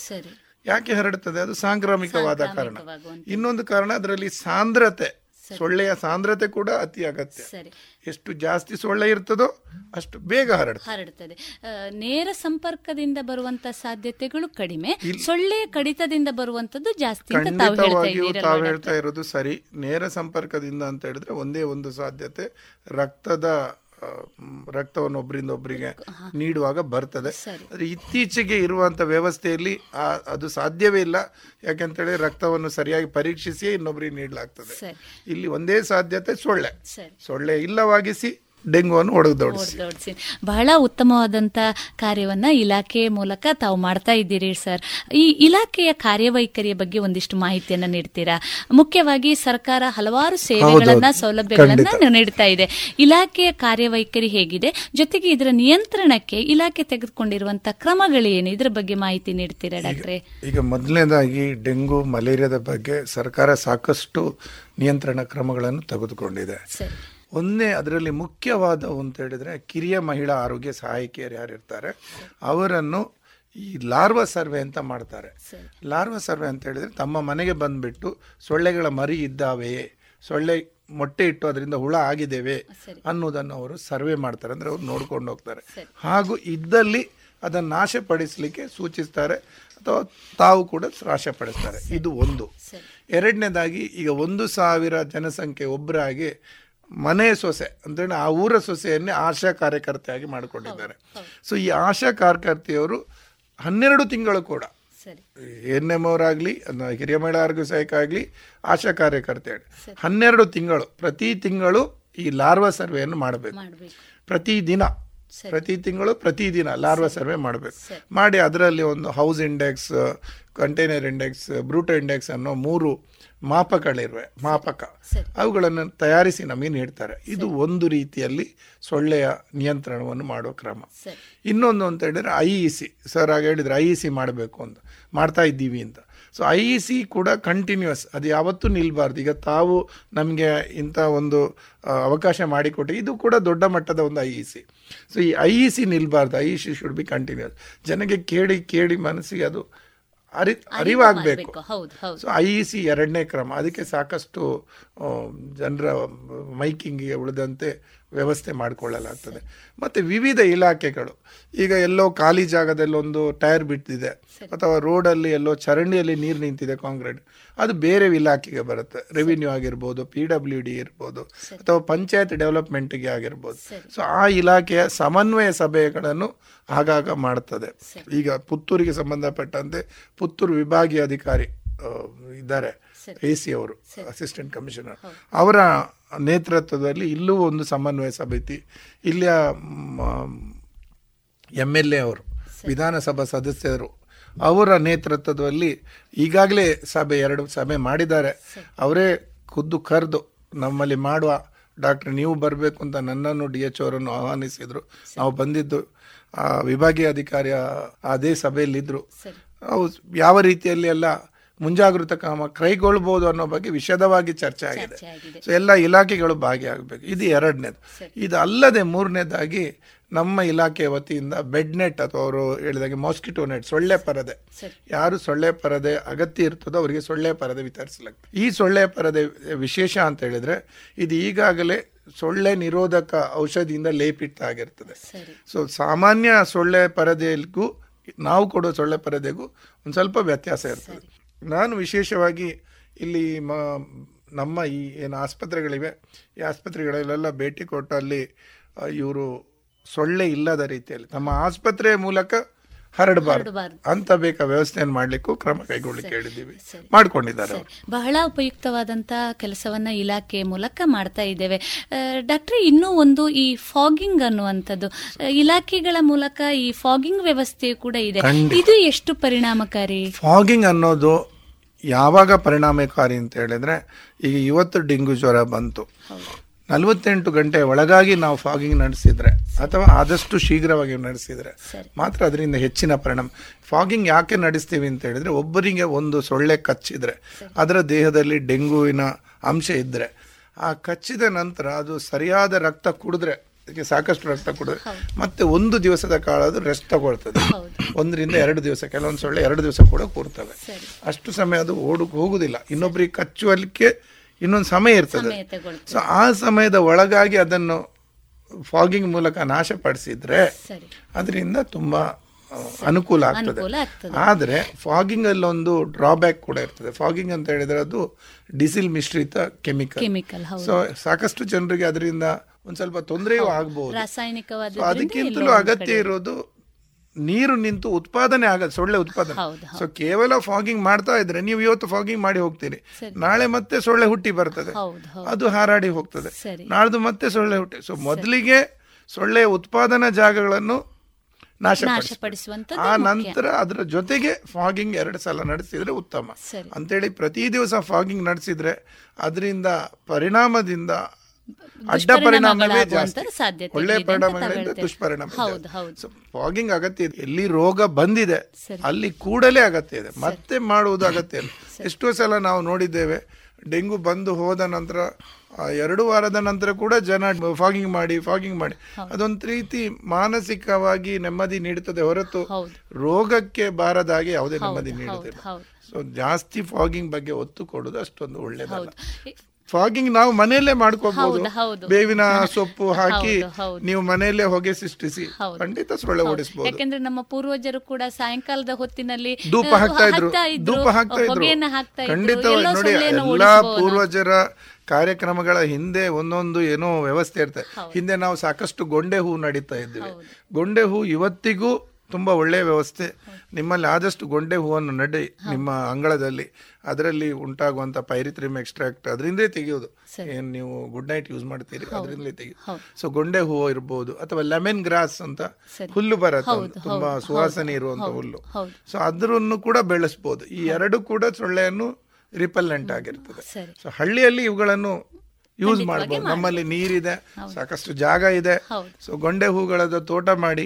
ಯಾಕೆ ಹರಡುತ್ತದೆ? ಅದು ಸಾಂಕ್ರಾಮಿಕವಾದ ಕಾರಣ. ಇನ್ನೊಂದು ಕಾರಣ ಅದರಲ್ಲಿ ಸಾಂದ್ರತೆ, ಸೊಳ್ಳೆಯ ಸಾಂದ್ರತೆ ಕೂಡ ಅತಿ ಅಗತ್ಯ. ಎಷ್ಟು ಜಾಸ್ತಿ ಸೊಳ್ಳೆ ಇರ್ತದೋ ಅಷ್ಟು ಬೇಗ ಹರಡುತ್ತದೆ. ನೇರ ಸಂಪರ್ಕದಿಂದ ಬರುವಂತ ಸಾಧ್ಯತೆಗಳು ಕಡಿಮೆ, ಸೊಳ್ಳೆ ಕಡಿತದಿಂದ ಬರುವಂತದ್ದು ಜಾಸ್ತಿ. ತಾವು ಹೇಳ್ತಾ ಇರೋದು ಸರಿ. ನೇರ ಸಂಪರ್ಕದಿಂದ ಅಂತ ಹೇಳಿದ್ರೆ ಒಂದೇ ಒಂದು ಸಾಧ್ಯತೆ, ರಕ್ತದ ರಕ್ತವನ್ನು ಒಬ್ಬರಿಂದ ಒಬ್ಬರಿಗೆ ನೀಡುವಾಗ ಬರ್ತದೆ. ಆದರೆ ಇತ್ತೀಚೆಗೆ ಇರುವಂಥ ವ್ಯವಸ್ಥೆಯಲ್ಲಿ ಅದು ಸಾಧ್ಯವೇ ಇಲ್ಲ. ಯಾಕೆಂತೇಳಿ ರಕ್ತವನ್ನು ಸರಿಯಾಗಿ ಪರೀಕ್ಷಿಸಿಯೇ ಇನ್ನೊಬ್ಬರಿಗೆ ನೀಡಲಾಗ್ತದೆ. ಇಲ್ಲಿ ಒಂದೇ ಸಾಧ್ಯತೆ ಸೊಳ್ಳೆ. ಸೊಳ್ಳೆ ಇಲ್ಲವಾಗಿಸಿ ಡೆಂಗ್ಯೂವನ್ನು ಹೊಡೆದೋಡಿಸಿ. ಬಹಳ ಉತ್ತಮವಾದಂಥ ಕಾರ್ಯವನ್ನು ಇಲಾಖೆ ಮೂಲಕ ತಾವು ಮಾಡ್ತಾ ಇದ್ದೀರಿ ಸರ್. ಈ ಇಲಾಖೆಯ ಕಾರ್ಯವೈಖರಿಯ ಬಗ್ಗೆ ಒಂದಿಷ್ಟು ಮಾಹಿತಿಯನ್ನು ನೀಡ್ತೀರಾ? ಮುಖ್ಯವಾಗಿ ಸರ್ಕಾರ ಹಲವಾರು ಸೇವೆಗಳನ್ನ, ಸೌಲಭ್ಯಗಳನ್ನ ನೀಡ್ತಾ ಇದೆ. ಇಲಾಖೆಯ ಕಾರ್ಯವೈಖರಿ ಹೇಗಿದೆ? ಜೊತೆಗೆ ಇದರ ನಿಯಂತ್ರಣಕ್ಕೆ ಇಲಾಖೆ ತೆಗೆದುಕೊಂಡಿರುವಂತಹ ಕ್ರಮಗಳೇನು? ಇದರ ಬಗ್ಗೆ ಮಾಹಿತಿ ನೀಡ್ತೀರಾ ಡಾಕ್ಟ್ರೆ? ಈಗ ಮೊದಲನೇದಾಗಿ ಡೆಂಗ್ಯೂ, ಮಲೇರಿಯಾದ ಬಗ್ಗೆ ಸರ್ಕಾರ ಸಾಕಷ್ಟು ನಿಯಂತ್ರಣ ಕ್ರಮಗಳನ್ನು ತೆಗೆದುಕೊಂಡಿದೆ. ಒಂದೇ ಅದರಲ್ಲಿ ಮುಖ್ಯವಾದ ಅಂತ ಹೇಳಿದರೆ ಕಿರಿಯ ಮಹಿಳಾ ಆರೋಗ್ಯ ಸಹಾಯಕಿಯರು ಯಾರಿರ್ತಾರೆ ಅವರನ್ನು ಈ ಲಾರ್ವಾ ಸರ್ವೆ ಅಂತ ಮಾಡ್ತಾರೆ. ಲಾರ್ವಾ ಸರ್ವೆ ಅಂತ ಹೇಳಿದರೆ ತಮ್ಮ ಮನೆಗೆ ಬಂದುಬಿಟ್ಟು ಸೊಳ್ಳೆಗಳ ಮರಿ ಇದ್ದಾವೆಯೇ, ಸೊಳ್ಳೆ ಮೊಟ್ಟೆ ಇಟ್ಟು ಅದರಿಂದ ಹುಳ ಆಗಿದ್ದೇವೆ ಅನ್ನೋದನ್ನು ಅವರು ಸರ್ವೆ ಮಾಡ್ತಾರೆ. ಅಂದರೆ ಅವ್ರು ನೋಡ್ಕೊಂಡು ಹೋಗ್ತಾರೆ. ಹಾಗೂ ಇದ್ದಲ್ಲಿ ಅದನ್ನು ನಾಶ ಪಡಿಸಲಿಕ್ಕೆ ಸೂಚಿಸ್ತಾರೆ ಅಥವಾ ತಾವು ಕೂಡ ನಾಶ ಪಡಿಸ್ತಾರೆ. ಇದು ಒಂದು. ಎರಡನೇದಾಗಿ, ಈಗ ಒಂದು ಸಾವಿರ ಜನಸಂಖ್ಯೆ ಒಬ್ಬರಾಗಿ ಮನೆ ಸೊಸೆ ಅಂತೇಳಿ ಆ ಊರ ಸೊಸೆಯನ್ನೇ ಆಶಾ ಕಾರ್ಯಕರ್ತೆಯಾಗಿ ಮಾಡಿಕೊಂಡಿದ್ದಾರೆ. ಸೊ ಈ ಆಶಾ ಕಾರ್ಯಕರ್ತೆಯವರು ಹನ್ನೆರಡು ತಿಂಗಳು ಕೂಡ ಎನ್ ಎಮ್ ಅವರಾಗಲಿ, ಹಿರಿಯ ಮಹಿಳಾ ಆರೋಗ್ಯ ಸಹಾಯಕ ಆಗಲಿ, ಆಶಾ ಕಾರ್ಯಕರ್ತೆ ಹನ್ನೆರಡು ತಿಂಗಳು ಪ್ರತಿ ತಿಂಗಳು ಈ ಲಾರ್ವಾ ಸರ್ವೆಯನ್ನು ಮಾಡಬೇಕು. ಪ್ರತಿ ದಿನ ಪ್ರತಿ ತಿಂಗಳು ಪ್ರತಿ ದಿನ ಲಾರ್ವಾ ಸರ್ವೆ ಮಾಡಬೇಕು. ಮಾಡಿ ಅದರಲ್ಲಿ ಒಂದು house index, container index, Breteau index ಅನ್ನೋ ಮೂರು ಮಾಪಕಗಳಿರುವೆ, ಮಾಪಕ ಅವುಗಳನ್ನು ತಯಾರಿಸಿ ನಮಗೆ ನೀಡ್ತಾರೆ. ಇದು ಒಂದು ರೀತಿಯಲ್ಲಿ ಸೊಳ್ಳೆಯ ನಿಯಂತ್ರಣವನ್ನು ಮಾಡುವ ಕ್ರಮ. ಇನ್ನೊಂದು ಅಂತ ಹೇಳಿದರೆ ಐ ಇ ಸಿ ಸರ್ ಆಗ ಹೇಳಿದರೆ ಐ ಇ ಸಿ ಮಾಡಬೇಕು ಅಂತ ಮಾಡ್ತಾ ಇದ್ದೀವಿ ಅಂತ. ಸೊ ಐ ಇ ಸಿ ಕೂಡ ಕಂಟಿನ್ಯೂಸ್, ಅದು ಯಾವತ್ತೂ ನಿಲ್ಲಬಾರ್ದು. ಈಗ ತಾವು ನಮಗೆ ಇಂಥ ಒಂದು ಅವಕಾಶ ಮಾಡಿಕೊಟ್ಟು ಇದು ಕೂಡ ದೊಡ್ಡ ಮಟ್ಟದ ಒಂದು ಐ ಇ ಸಿ. ಸೊ ಈ ಐ ಇ ಸಿ ನಿಲ್ಲಬಾರ್ದು. I E C should be continues. ಜನಕ್ಕೆ ಕೇಳಿ ಕೇಳಿ ಮನಸ್ಸಿಗೆ ಅದು ಅರಿ ಅರಿವಾಗಬೇಕು. ಸೊ ಐ ಇ ಸಿ ಎರಡನೇ ಕ್ರಮ. ಅದಕ್ಕೆ ಸಾಕಷ್ಟು ಜನರ ಮೈಕಿಂಗಿಗೆ ಉಳಿದಂತೆ ವ್ಯವಸ್ಥೆ ಮಾಡಿಕೊಳ್ಳಲಾಗ್ತದೆ. ಮತ್ತು ವಿವಿಧ ಇಲಾಖೆಗಳು, ಈಗ ಎಲ್ಲೋ ಖಾಲಿ ಜಾಗದಲ್ಲೊಂದು ಟೈರ್ ಬಿಟ್ಟಿದೆ ಅಥವಾ ರೋಡಲ್ಲಿ ಎಲ್ಲೋ ಚರಂಡಿಯಲ್ಲಿ ನೀರು ನಿಂತಿದೆ ಕಾಂಕ್ರೀಟ್, ಅದು ಬೇರೆ ಇಲಾಖೆಗೆ ಬರುತ್ತೆ. ರೆವಿನ್ಯೂ ಆಗಿರ್ಬೋದು, ಪಿ ಡಬ್ಲ್ಯೂ ಡಿ ಇರ್ಬೋದು, ಅಥವಾ ಪಂಚಾಯತ್ ಡೆವಲಪ್ಮೆಂಟ್ಗೆ ಆಗಿರ್ಬೋದು. ಸೊ ಆ ಇಲಾಖೆಯ ಸಮನ್ವಯ ಸಭೆಗಳನ್ನು ಆಗಾಗ ಮಾಡ್ತದೆ. ಈಗ ಪುತ್ತೂರಿಗೆ ಸಂಬಂಧಪಟ್ಟಂತೆ ಪುತ್ತೂರು ವಿಭಾಗೀಯ ಅಧಿಕಾರಿ ಇದ್ದಾರೆ, ಎ ಸಿ ಅವರು, ಅಸಿಸ್ಟೆಂಟ್ ಕಮಿಷನರ್, ಅವರ ನೇತೃತ್ವದಲ್ಲಿ ಇಲ್ಲೂ ಒಂದು ಸಮನ್ವಯ ಸಮಿತಿ, ಇಲ್ಲಿಯ ಎಮ್ ಎಲ್ ಎ ಅವರು, ವಿಧಾನಸಭಾ ಸದಸ್ಯರು, ಅವರ ನೇತೃತ್ವದಲ್ಲಿ ಈಗಾಗಲೇ ಸಭೆ ಎರಡು ಸಭೆ ಮಾಡಿದ್ದಾರೆ. ಅವರೇ ಖುದ್ದು ಕರೆದು ನಮ್ಮಲ್ಲಿ ಮಾಡುವ ಡಾಕ್ಟ್ರ್ ನೀವು ಬರಬೇಕು ಅಂತ ನನ್ನನ್ನು ಡಿ ಎಚ್ ಅವರನ್ನು ಆಹ್ವಾನಿಸಿದರು. ನಾವು ಬಂದಿದ್ದು ವಿಭಾಗೀಯ ಅಧಿಕಾರಿಯ ಅದೇ ಸಭೆಯಲ್ಲಿದ್ದರು. ಅವು ಯಾವ ರೀತಿಯಲ್ಲಿ ಎಲ್ಲ ಮುಂಜಾಗೃತ ಕ್ರಮ ಕೈಗೊಳ್ಬೋದು ಅನ್ನೋ ಬಗ್ಗೆ ವಿಷದವಾಗಿ ಚರ್ಚೆ ಆಗಿದೆ. ಸೊ ಎಲ್ಲ ಇಲಾಖೆಗಳು ಭಾಗಿಯಾಗಬೇಕು. ಇದು ಎರಡನೇದು. ಇದು ಅಲ್ಲದೆ ಮೂರನೇದಾಗಿ ನಮ್ಮ ಇಲಾಖೆ ವತಿಯಿಂದ ಬೆಡ್ ನೆಟ್ ಅಥವಾ ಅವರು ಹೇಳಿದಾಗೆ ಮಾಸ್ಕಿಟೋ ನೆಟ್, ಸೊಳ್ಳೆ ಪರದೆ, ಯಾರು ಸೊಳ್ಳೆ ಪರದೆ ಅಗತ್ಯ ಇರ್ತದೋ ಅವರಿಗೆ ಸೊಳ್ಳೆ ಪರದೆ ವಿತರಿಸಲಾಗ್ತದೆ. ಈ ಸೊಳ್ಳೆ ಪರದೆ ವಿಶೇಷ ಅಂತ ಹೇಳಿದರೆ ಇದು ಈಗಾಗಲೇ ಸೊಳ್ಳೆ ನಿರೋಧಕ ಔಷಧಿಯಿಂದ ಲೇಪಿತ ಆಗಿರ್ತದೆ. ಸೊ ಸಾಮಾನ್ಯ ಸೊಳ್ಳೆ ಪರದೆಗೂ ನಾವು ಕೊಡೋ ಸೊಳ್ಳೆ ಪರದೆಗೂ ಒಂದು ಸ್ವಲ್ಪ ವ್ಯತ್ಯಾಸ ಇರ್ತದೆ. ನಾನು ವಿಶೇಷವಾಗಿ ಇಲ್ಲಿ ಮ ನಮ್ಮ ಈ ಏನು ಆಸ್ಪತ್ರೆಗಳಿವೆ, ಈ ಆಸ್ಪತ್ರೆಗಳಲ್ಲೆಲ್ಲ ಭೇಟಿ ಕೊಟ್ಟಲ್ಲಿ ಇವರು ಸೊಳ್ಳೆ ಇಲ್ಲದ ರೀತಿಯಲ್ಲಿ ನಮ್ಮ ಆಸ್ಪತ್ರೆಯ ಮೂಲಕ ಹರಡಬಾರದು ಅಂತ ಬೇಕಾ ವ್ಯವಸ್ಥೆಯನ್ನು ಮಾಡಲಿಕ್ಕೂ ಕ್ರಮ ಕೈಗೊಳ್ಳಲಿಕ್ಕೆ ಹೇಳಿದ್ದೀವಿ, ಮಾಡಿಕೊಂಡಿದ್ದಾರೆ. ಬಹಳ ಉಪಯುಕ್ತವಾದಂಥ ಕೆಲಸವನ್ನ ಇಲಾಖೆ ಮೂಲಕ ಮಾಡ್ತಾ ಇದ್ದೇವೆ ಡಾಕ್ಟ್ರೆ. ಇನ್ನೂ ಒಂದು ಈ ಫಾಗಿಂಗ್ ಅನ್ನುವಂಥದ್ದು ಇಲಾಖೆಗಳ ಮೂಲಕ ಈ ಫಾಗಿಂಗ್ ವ್ಯವಸ್ಥೆ ಕೂಡ ಇದೆ, ಇದು ಎಷ್ಟು ಪರಿಣಾಮಕಾರಿ? ಫಾಗಿಂಗ್ ಅನ್ನೋದು ಯಾವಾಗ ಪರಿಣಾಮಕಾರಿ ಅಂತ ಹೇಳಿದರೆ, ಈಗ ಇವತ್ತು ಡೆಂಗ್ಯೂ ಜ್ವರ ಬಂತು, ನಲವತ್ತೆಂಟು ಗಂಟೆ ಒಳಗಾಗಿ ನಾವು ಫಾಗಿಂಗ್ ನಡೆಸಿದರೆ ಅಥವಾ ಆದಷ್ಟು ಶೀಘ್ರವಾಗಿ ನಡೆಸಿದರೆ ಮಾತ್ರ ಅದರಿಂದ ಹೆಚ್ಚಿನ ಪರಿಣಾಮ. ಫಾಗಿಂಗ್ ಯಾಕೆ ನಡೆಸ್ತೀವಿ ಅಂತ ಹೇಳಿದರೆ, ಒಬ್ಬರಿಗೆ ಒಂದು ಸೊಳ್ಳೆ ಕಚ್ಚಿದರೆ ಅದರ ದೇಹದಲ್ಲಿ ಡೆಂಗ್ಯೂವಿನ ಅಂಶ ಇದ್ದರೆ, ಆ ಕಚ್ಚಿದ ನಂತರ ಅದು ಸರಿಯಾದ ರಕ್ತ ಕುಡಿದ್ರೆ, ಅದಕ್ಕೆ ಸಾಕಷ್ಟು ರಕ್ತ ಕುಡಿದ್ರೆ ಮತ್ತೆ ಒಂದು ದಿವಸದ ಕಾಲ ಅದು ರೆಸ್ಟ್ ತಗೊಳ್ತದೆ. ಒಂದರಿಂದ ಎರಡು ದಿವಸ, ಕೆಲವೊಂದು ಸೊಳ್ಳೆ ಎರಡು ದಿವಸ ಕೂಡ ಕೂರ್ತವೆ. ಅಷ್ಟು ಸಮಯ ಅದು ಓಡಕ್ಕೆ ಹೋಗುವುದಿಲ್ಲ, ಇನ್ನೊಬ್ಬರಿಗೆ ಕಚ್ಚುವಲಿಕ್ಕೆ ಇನ್ನೊಂದು ಸಮಯ ಇರ್ತದೆ. ಸೊ ಆ ಸಮಯದ ಒಳಗಾಗಿ ಅದನ್ನು ಫಾಗಿಂಗ್ ಮೂಲಕ ನಾಶಪಡಿಸಿದ್ರೆ ಅದರಿಂದ ತುಂಬ ಅನುಕೂಲ ಆಗ್ತದೆ. ಆದರೆ ಫಾಗಿಂಗ್ ಅಲ್ಲೊಂದು ಡ್ರಾಬ್ಯಾಕ್ ಕೂಡ ಇರ್ತದೆ. ಫಾಗಿಂಗ್ ಅಂತ ಹೇಳಿದರೆ ಅದು ಡೀಸೆಲ್ ಮಿಶ್ರಿತ ಕೆಮಿಕಲ್. ಸೊ ಸಾಕಷ್ಟು ಜನರಿಗೆ ಅದರಿಂದ ಒಂದು ಸ್ವಲ್ಪ ತೊಂದರೆಯೂ ಆಗಬಹುದು. ರಾಸಾಯನಿಕವಾದ ಅದಕ್ಕಿಂತಲೂ ಅಗತ್ಯ ಇರೋದು ನೀರು ನಿಂತು ಉತ್ಪಾದನೆ ಆಗೋದು, ಸೊಳ್ಳೆ ಉತ್ಪಾದನೆ. ಸೊ ಕೇವಲ ಫಾಗಿಂಗ್ ಮಾಡ್ತಾ ಇದ್ರೆ, ನೀವು ಇವತ್ತು ಫಾಗಿಂಗ್ ಮಾಡಿ ಹೋಗ್ತೀರಿ, ನಾಳೆ ಮತ್ತೆ ಸೊಳ್ಳೆ ಹುಟ್ಟಿ ಬರ್ತದೆ, ಅದು ಹಾರಾಡಿ ಹೋಗ್ತದೆ, ನಾಳ್ದು ಮತ್ತೆ ಸೊಳ್ಳೆ ಹುಟ್ಟಿ. ಸೊ ಮೊದಲಿಗೆ ಸೊಳ್ಳೆ ಉತ್ಪಾದನಾ ಜಾಗಗಳನ್ನು ನಾಶಪಡಿಸುವಂತ, ಆ ನಂತರ ಅದರ ಜೊತೆಗೆ ಫಾಗಿಂಗ್ ಎರಡು ಸಲ ನಡೆಸಿದ್ರೆ ಉತ್ತಮ ಅಂತೇಳಿ ಪ್ರತಿ ದಿವಸ ಫಾಗಿಂಗ್ ನಡೆಸಿದ್ರೆ ಅದರಿಂದ ಪರಿಣಾಮದಿಂದ ಅಡ್ಡ ಪರಿಣಾಮಗಳೇ ಜಾಸ್ತಿ, ಒಳ್ಳೆ ಪರಿಣಾಮಗಳಿಂದ ದುಷ್ಪರಿಣಾಮ. ಸೊ ಫಾಗಿಂಗ್ ಅಗತ್ಯ ಇದೆ. ಎಲ್ಲಿ ರೋಗ ಬಂದಿದೆ ಅಲ್ಲಿ ಕೂಡಲೇ ಅಗತ್ಯ ಇದೆ, ಮತ್ತೆ ಮಾಡುವುದು ಅಗತ್ಯ ಇಲ್ಲ. ಎಷ್ಟೋ ಸಲ ನಾವು ನೋಡಿದ್ದೇವೆ, ಡೆಂಗು ಬಂದು ಹೋದ ನಂತರ ಎರಡು ವಾರದ ನಂತರ ಕೂಡ ಜನ ಫಾಗಿಂಗ್ ಮಾಡಿ ಫಾಗಿಂಗ್ ಮಾಡಿ ಅದೊಂದು ರೀತಿ ಮಾನಸಿಕವಾಗಿ ನೆಮ್ಮದಿ ನೀಡುತ್ತದೆ ಹೊರತು ರೋಗಕ್ಕೆ ಬಾರದ ಹಾಗೆ ಯಾವುದೇ ನೆಮ್ಮದಿ ನೀಡುತ್ತಿಲ್ಲ. ಸೊ ಜಾಸ್ತಿ ಫಾಗಿಂಗ್ ಬಗ್ಗೆ ಒತ್ತು ಕೊಡೋದು ಅಷ್ಟೊಂದು ಒಳ್ಳೆಯದಲ್ಲ. ಫಾಗಿಂಗ್ ನಾವು ಮನೆಯಲ್ಲೇ ಮಾಡ್ಕೋಬಹುದು, ಬೇವಿನ ಸೊಪ್ಪು ಹಾಕಿ ನೀವು ಮನೆಯಲ್ಲೇ ಹೊಗೆ ಸೃಷ್ಟಿಸಿ ಖಂಡಿತ ಸೊಳ್ಳೆ ಓಡಿಸಬಹುದು. ಯಾಕಂದ್ರೆ ನಮ್ಮ ಪೂರ್ವಜರು ಕೂಡ ಸಾಯಂಕಾಲದ ಹೊತ್ತಿನಲ್ಲಿ ಧೂಪ ಹಾಕ್ತಾ ಇದ್ರು ಧೂಪ ಹಾಕ್ತಾ ಇದ್ರು ಖಂಡಿತ ನೋಡಿ, ಎಲ್ಲಾ ಪೂರ್ವಜರ ಕಾರ್ಯಕ್ರಮಗಳ ಹಿಂದೆ ಒಂದೊಂದು ಏನೋ ವ್ಯವಸ್ಥೆ ಇರ್ತದೆ. ಹಿಂದೆ ನಾವು ಸಾಕಷ್ಟು ಗೊಂಡೆ ಹೂ ನಡೀತಾ ಇದ್ವಿ. ಗೊಂಡೆ ಹೂ ಇವತ್ತಿಗೂ ತುಂಬ ಒಳ್ಳೆಯ ವ್ಯವಸ್ಥೆ. ನಿಮ್ಮಲ್ಲಿ ಆದಷ್ಟು ಗೊಂಡೆ ಹೂವನ್ನು ನಡಿ ನಿಮ್ಮ ಅಂಗಳದಲ್ಲಿ. ಅದರಲ್ಲಿ ಉಂಟಾಗುವಂಥ ಪೈರಿತ್ರಿಮ್ ಎಕ್ಸ್ಟ್ರಾಕ್ಟ್ ಅದರಿಂದಲೇ ತೆಗೆಯೋದು. ಏನು ನೀವು ಗುಡ್ ನೈಟ್ ಯೂಸ್ ಮಾಡ್ತೀರಿ ಅದರಿಂದಲೇ ತೆಗೆಯೋದು. ಸೊ ಗೊಂಡೆ ಹೂವು ಇರ್ಬೋದು ಅಥವಾ ಲೆಮನ್ ಗ್ರಾಸ್ ಅಂತ ಹುಲ್ಲು ಬರುತ್ತೆ, ತುಂಬ ಸುವಾಸನೆ ಇರುವಂಥ ಹುಲ್ಲು. ಸೊ ಅದರನ್ನು ಕೂಡ ಬೆಳೆಸ್ಬೋದು. ಈ ಎರಡು ಕೂಡ ಸೊಳ್ಳೆಯನ್ನು ರಿಪೆಲ್ಲೆಂಟ್ ಆಗಿರ್ತದೆ. ಸೊ ಹಳ್ಳಿಯಲ್ಲಿ ಇವುಗಳನ್ನು ಯೂಸ್ ಮಾಡಬಹುದು. ನಮ್ಮಲ್ಲಿ ನೀರಿದೆ, ಸಾಕಷ್ಟು ಜಾಗ ಇದೆ. ಸೊ ಗೊಂಡೆ ಹೂಗಳದ ತೋಟ ಮಾಡಿ,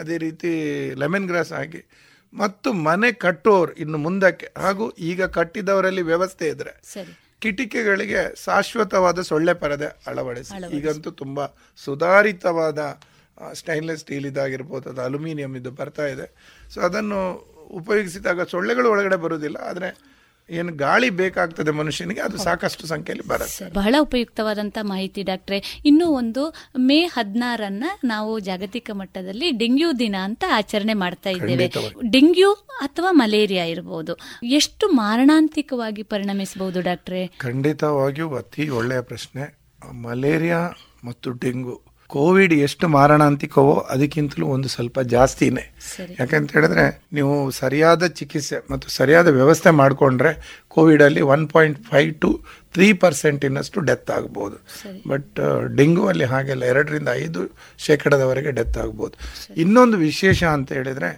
ಅದೇ ರೀತಿ ಲೆಮನ್ ಗ್ರಾಸ್ ಹಾಕಿ, ಮತ್ತು ಮನೆ ಕಟ್ಟೋರು ಇನ್ನು ಮುಂದಕ್ಕೆ ಹಾಗೂ ಈಗ ಕಟ್ಟಿದವರಲ್ಲಿ ವ್ಯವಸ್ಥೆ ಇದ್ರೆ ಕಿಟಿಕಿಗಳಿಗೆ ಶಾಶ್ವತವಾದ ಸೊಳ್ಳೆ ಪರದೆ ಅಳವಡಿಸಿ. ಈಗಂತೂ ತುಂಬಾ ಸುಧಾರಿತವಾದ ಸ್ಟೈನ್ಲೆಸ್ ಸ್ಟೀಲ್ ಇದಾಗಿರ್ಬೋದು, ಅದು ಅಲ್ಯೂಮಿನಿಯಂ ಇದು ಬರ್ತಾ ಇದೆ. ಸೊ ಅದನ್ನು ಉಪಯೋಗಿಸಿದಾಗ ಸೊಳ್ಳೆಗಳು ಒಳಗಡೆ ಬರುವುದಿಲ್ಲ, ಆದರೆ ಏನು ಗಾಳಿ ಬೇಕಾಗ್ತದೆ ಮನುಷ್ಯನಿಗೆ, ಅದು ಸಾಕಷ್ಟು ಸಂಖ್ಯೆಯಲ್ಲಿ ಬರುತ್ತೆ. ಬಹಳ ಉಪಯುಕ್ತವಾದಂಥ ಮಾಹಿತಿ ಡಾಕ್ಟ್ರೆ. ಇನ್ನೂ ಒಂದು, ಮೇ ಹದಿನಾರನ್ನ ನಾವು ಜಾಗತಿಕ ಮಟ್ಟದಲ್ಲಿ ಡೆಂಗ್ಯೂ ದಿನ ಅಂತ ಆಚರಣೆ ಮಾಡ್ತಾ ಇದ್ದೇವೆ. ಡೆಂಗ್ಯೂ ಅಥವಾ ಮಲೇರಿಯಾ ಇರಬಹುದು, ಎಷ್ಟು ಮಾರಣಾಂತಿಕವಾಗಿ ಪರಿಣಮಿಸಬಹುದು ಡಾಕ್ಟ್ರೆ? ಖಂಡಿತವಾಗಿಯೂ ಅತಿ ಒಳ್ಳೆಯ ಪ್ರಶ್ನೆ. ಮಲೇರಿಯಾ ಮತ್ತು ಡೆಂಗ್ಯೂ, ಕೋವಿಡ್ ಎಷ್ಟು ಮಾರಣಾಂತಿಕವೋ ಅದಕ್ಕಿಂತಲೂ ಒಂದು ಸ್ವಲ್ಪ ಜಾಸ್ತಿನೇ. ಯಾಕಂತ ಹೇಳಿದ್ರೆ, ನೀವು ಸರಿಯಾದ ಚಿಕಿತ್ಸೆ ಮತ್ತು ಸರಿಯಾದ ವ್ಯವಸ್ಥೆ ಮಾಡಿಕೊಂಡ್ರೆ ಕೋವಿಡಲ್ಲಿ one point five to three ಪರ್ಸೆಂಟಿನಷ್ಟು ಡೆತ್ ಆಗ್ಬೋದು. ಬಟ್ ಡೆಂಗ್ಯೂ ಅಲ್ಲಿ ಹಾಗೆಲ್ಲ ಎರಡರಿಂದ ಐದು ಶೇಕಡದವರೆಗೆ ಡೆತ್ ಆಗ್ಬೋದು. ಇನ್ನೊಂದು ವಿಶೇಷ ಅಂತ ಹೇಳಿದರೆ,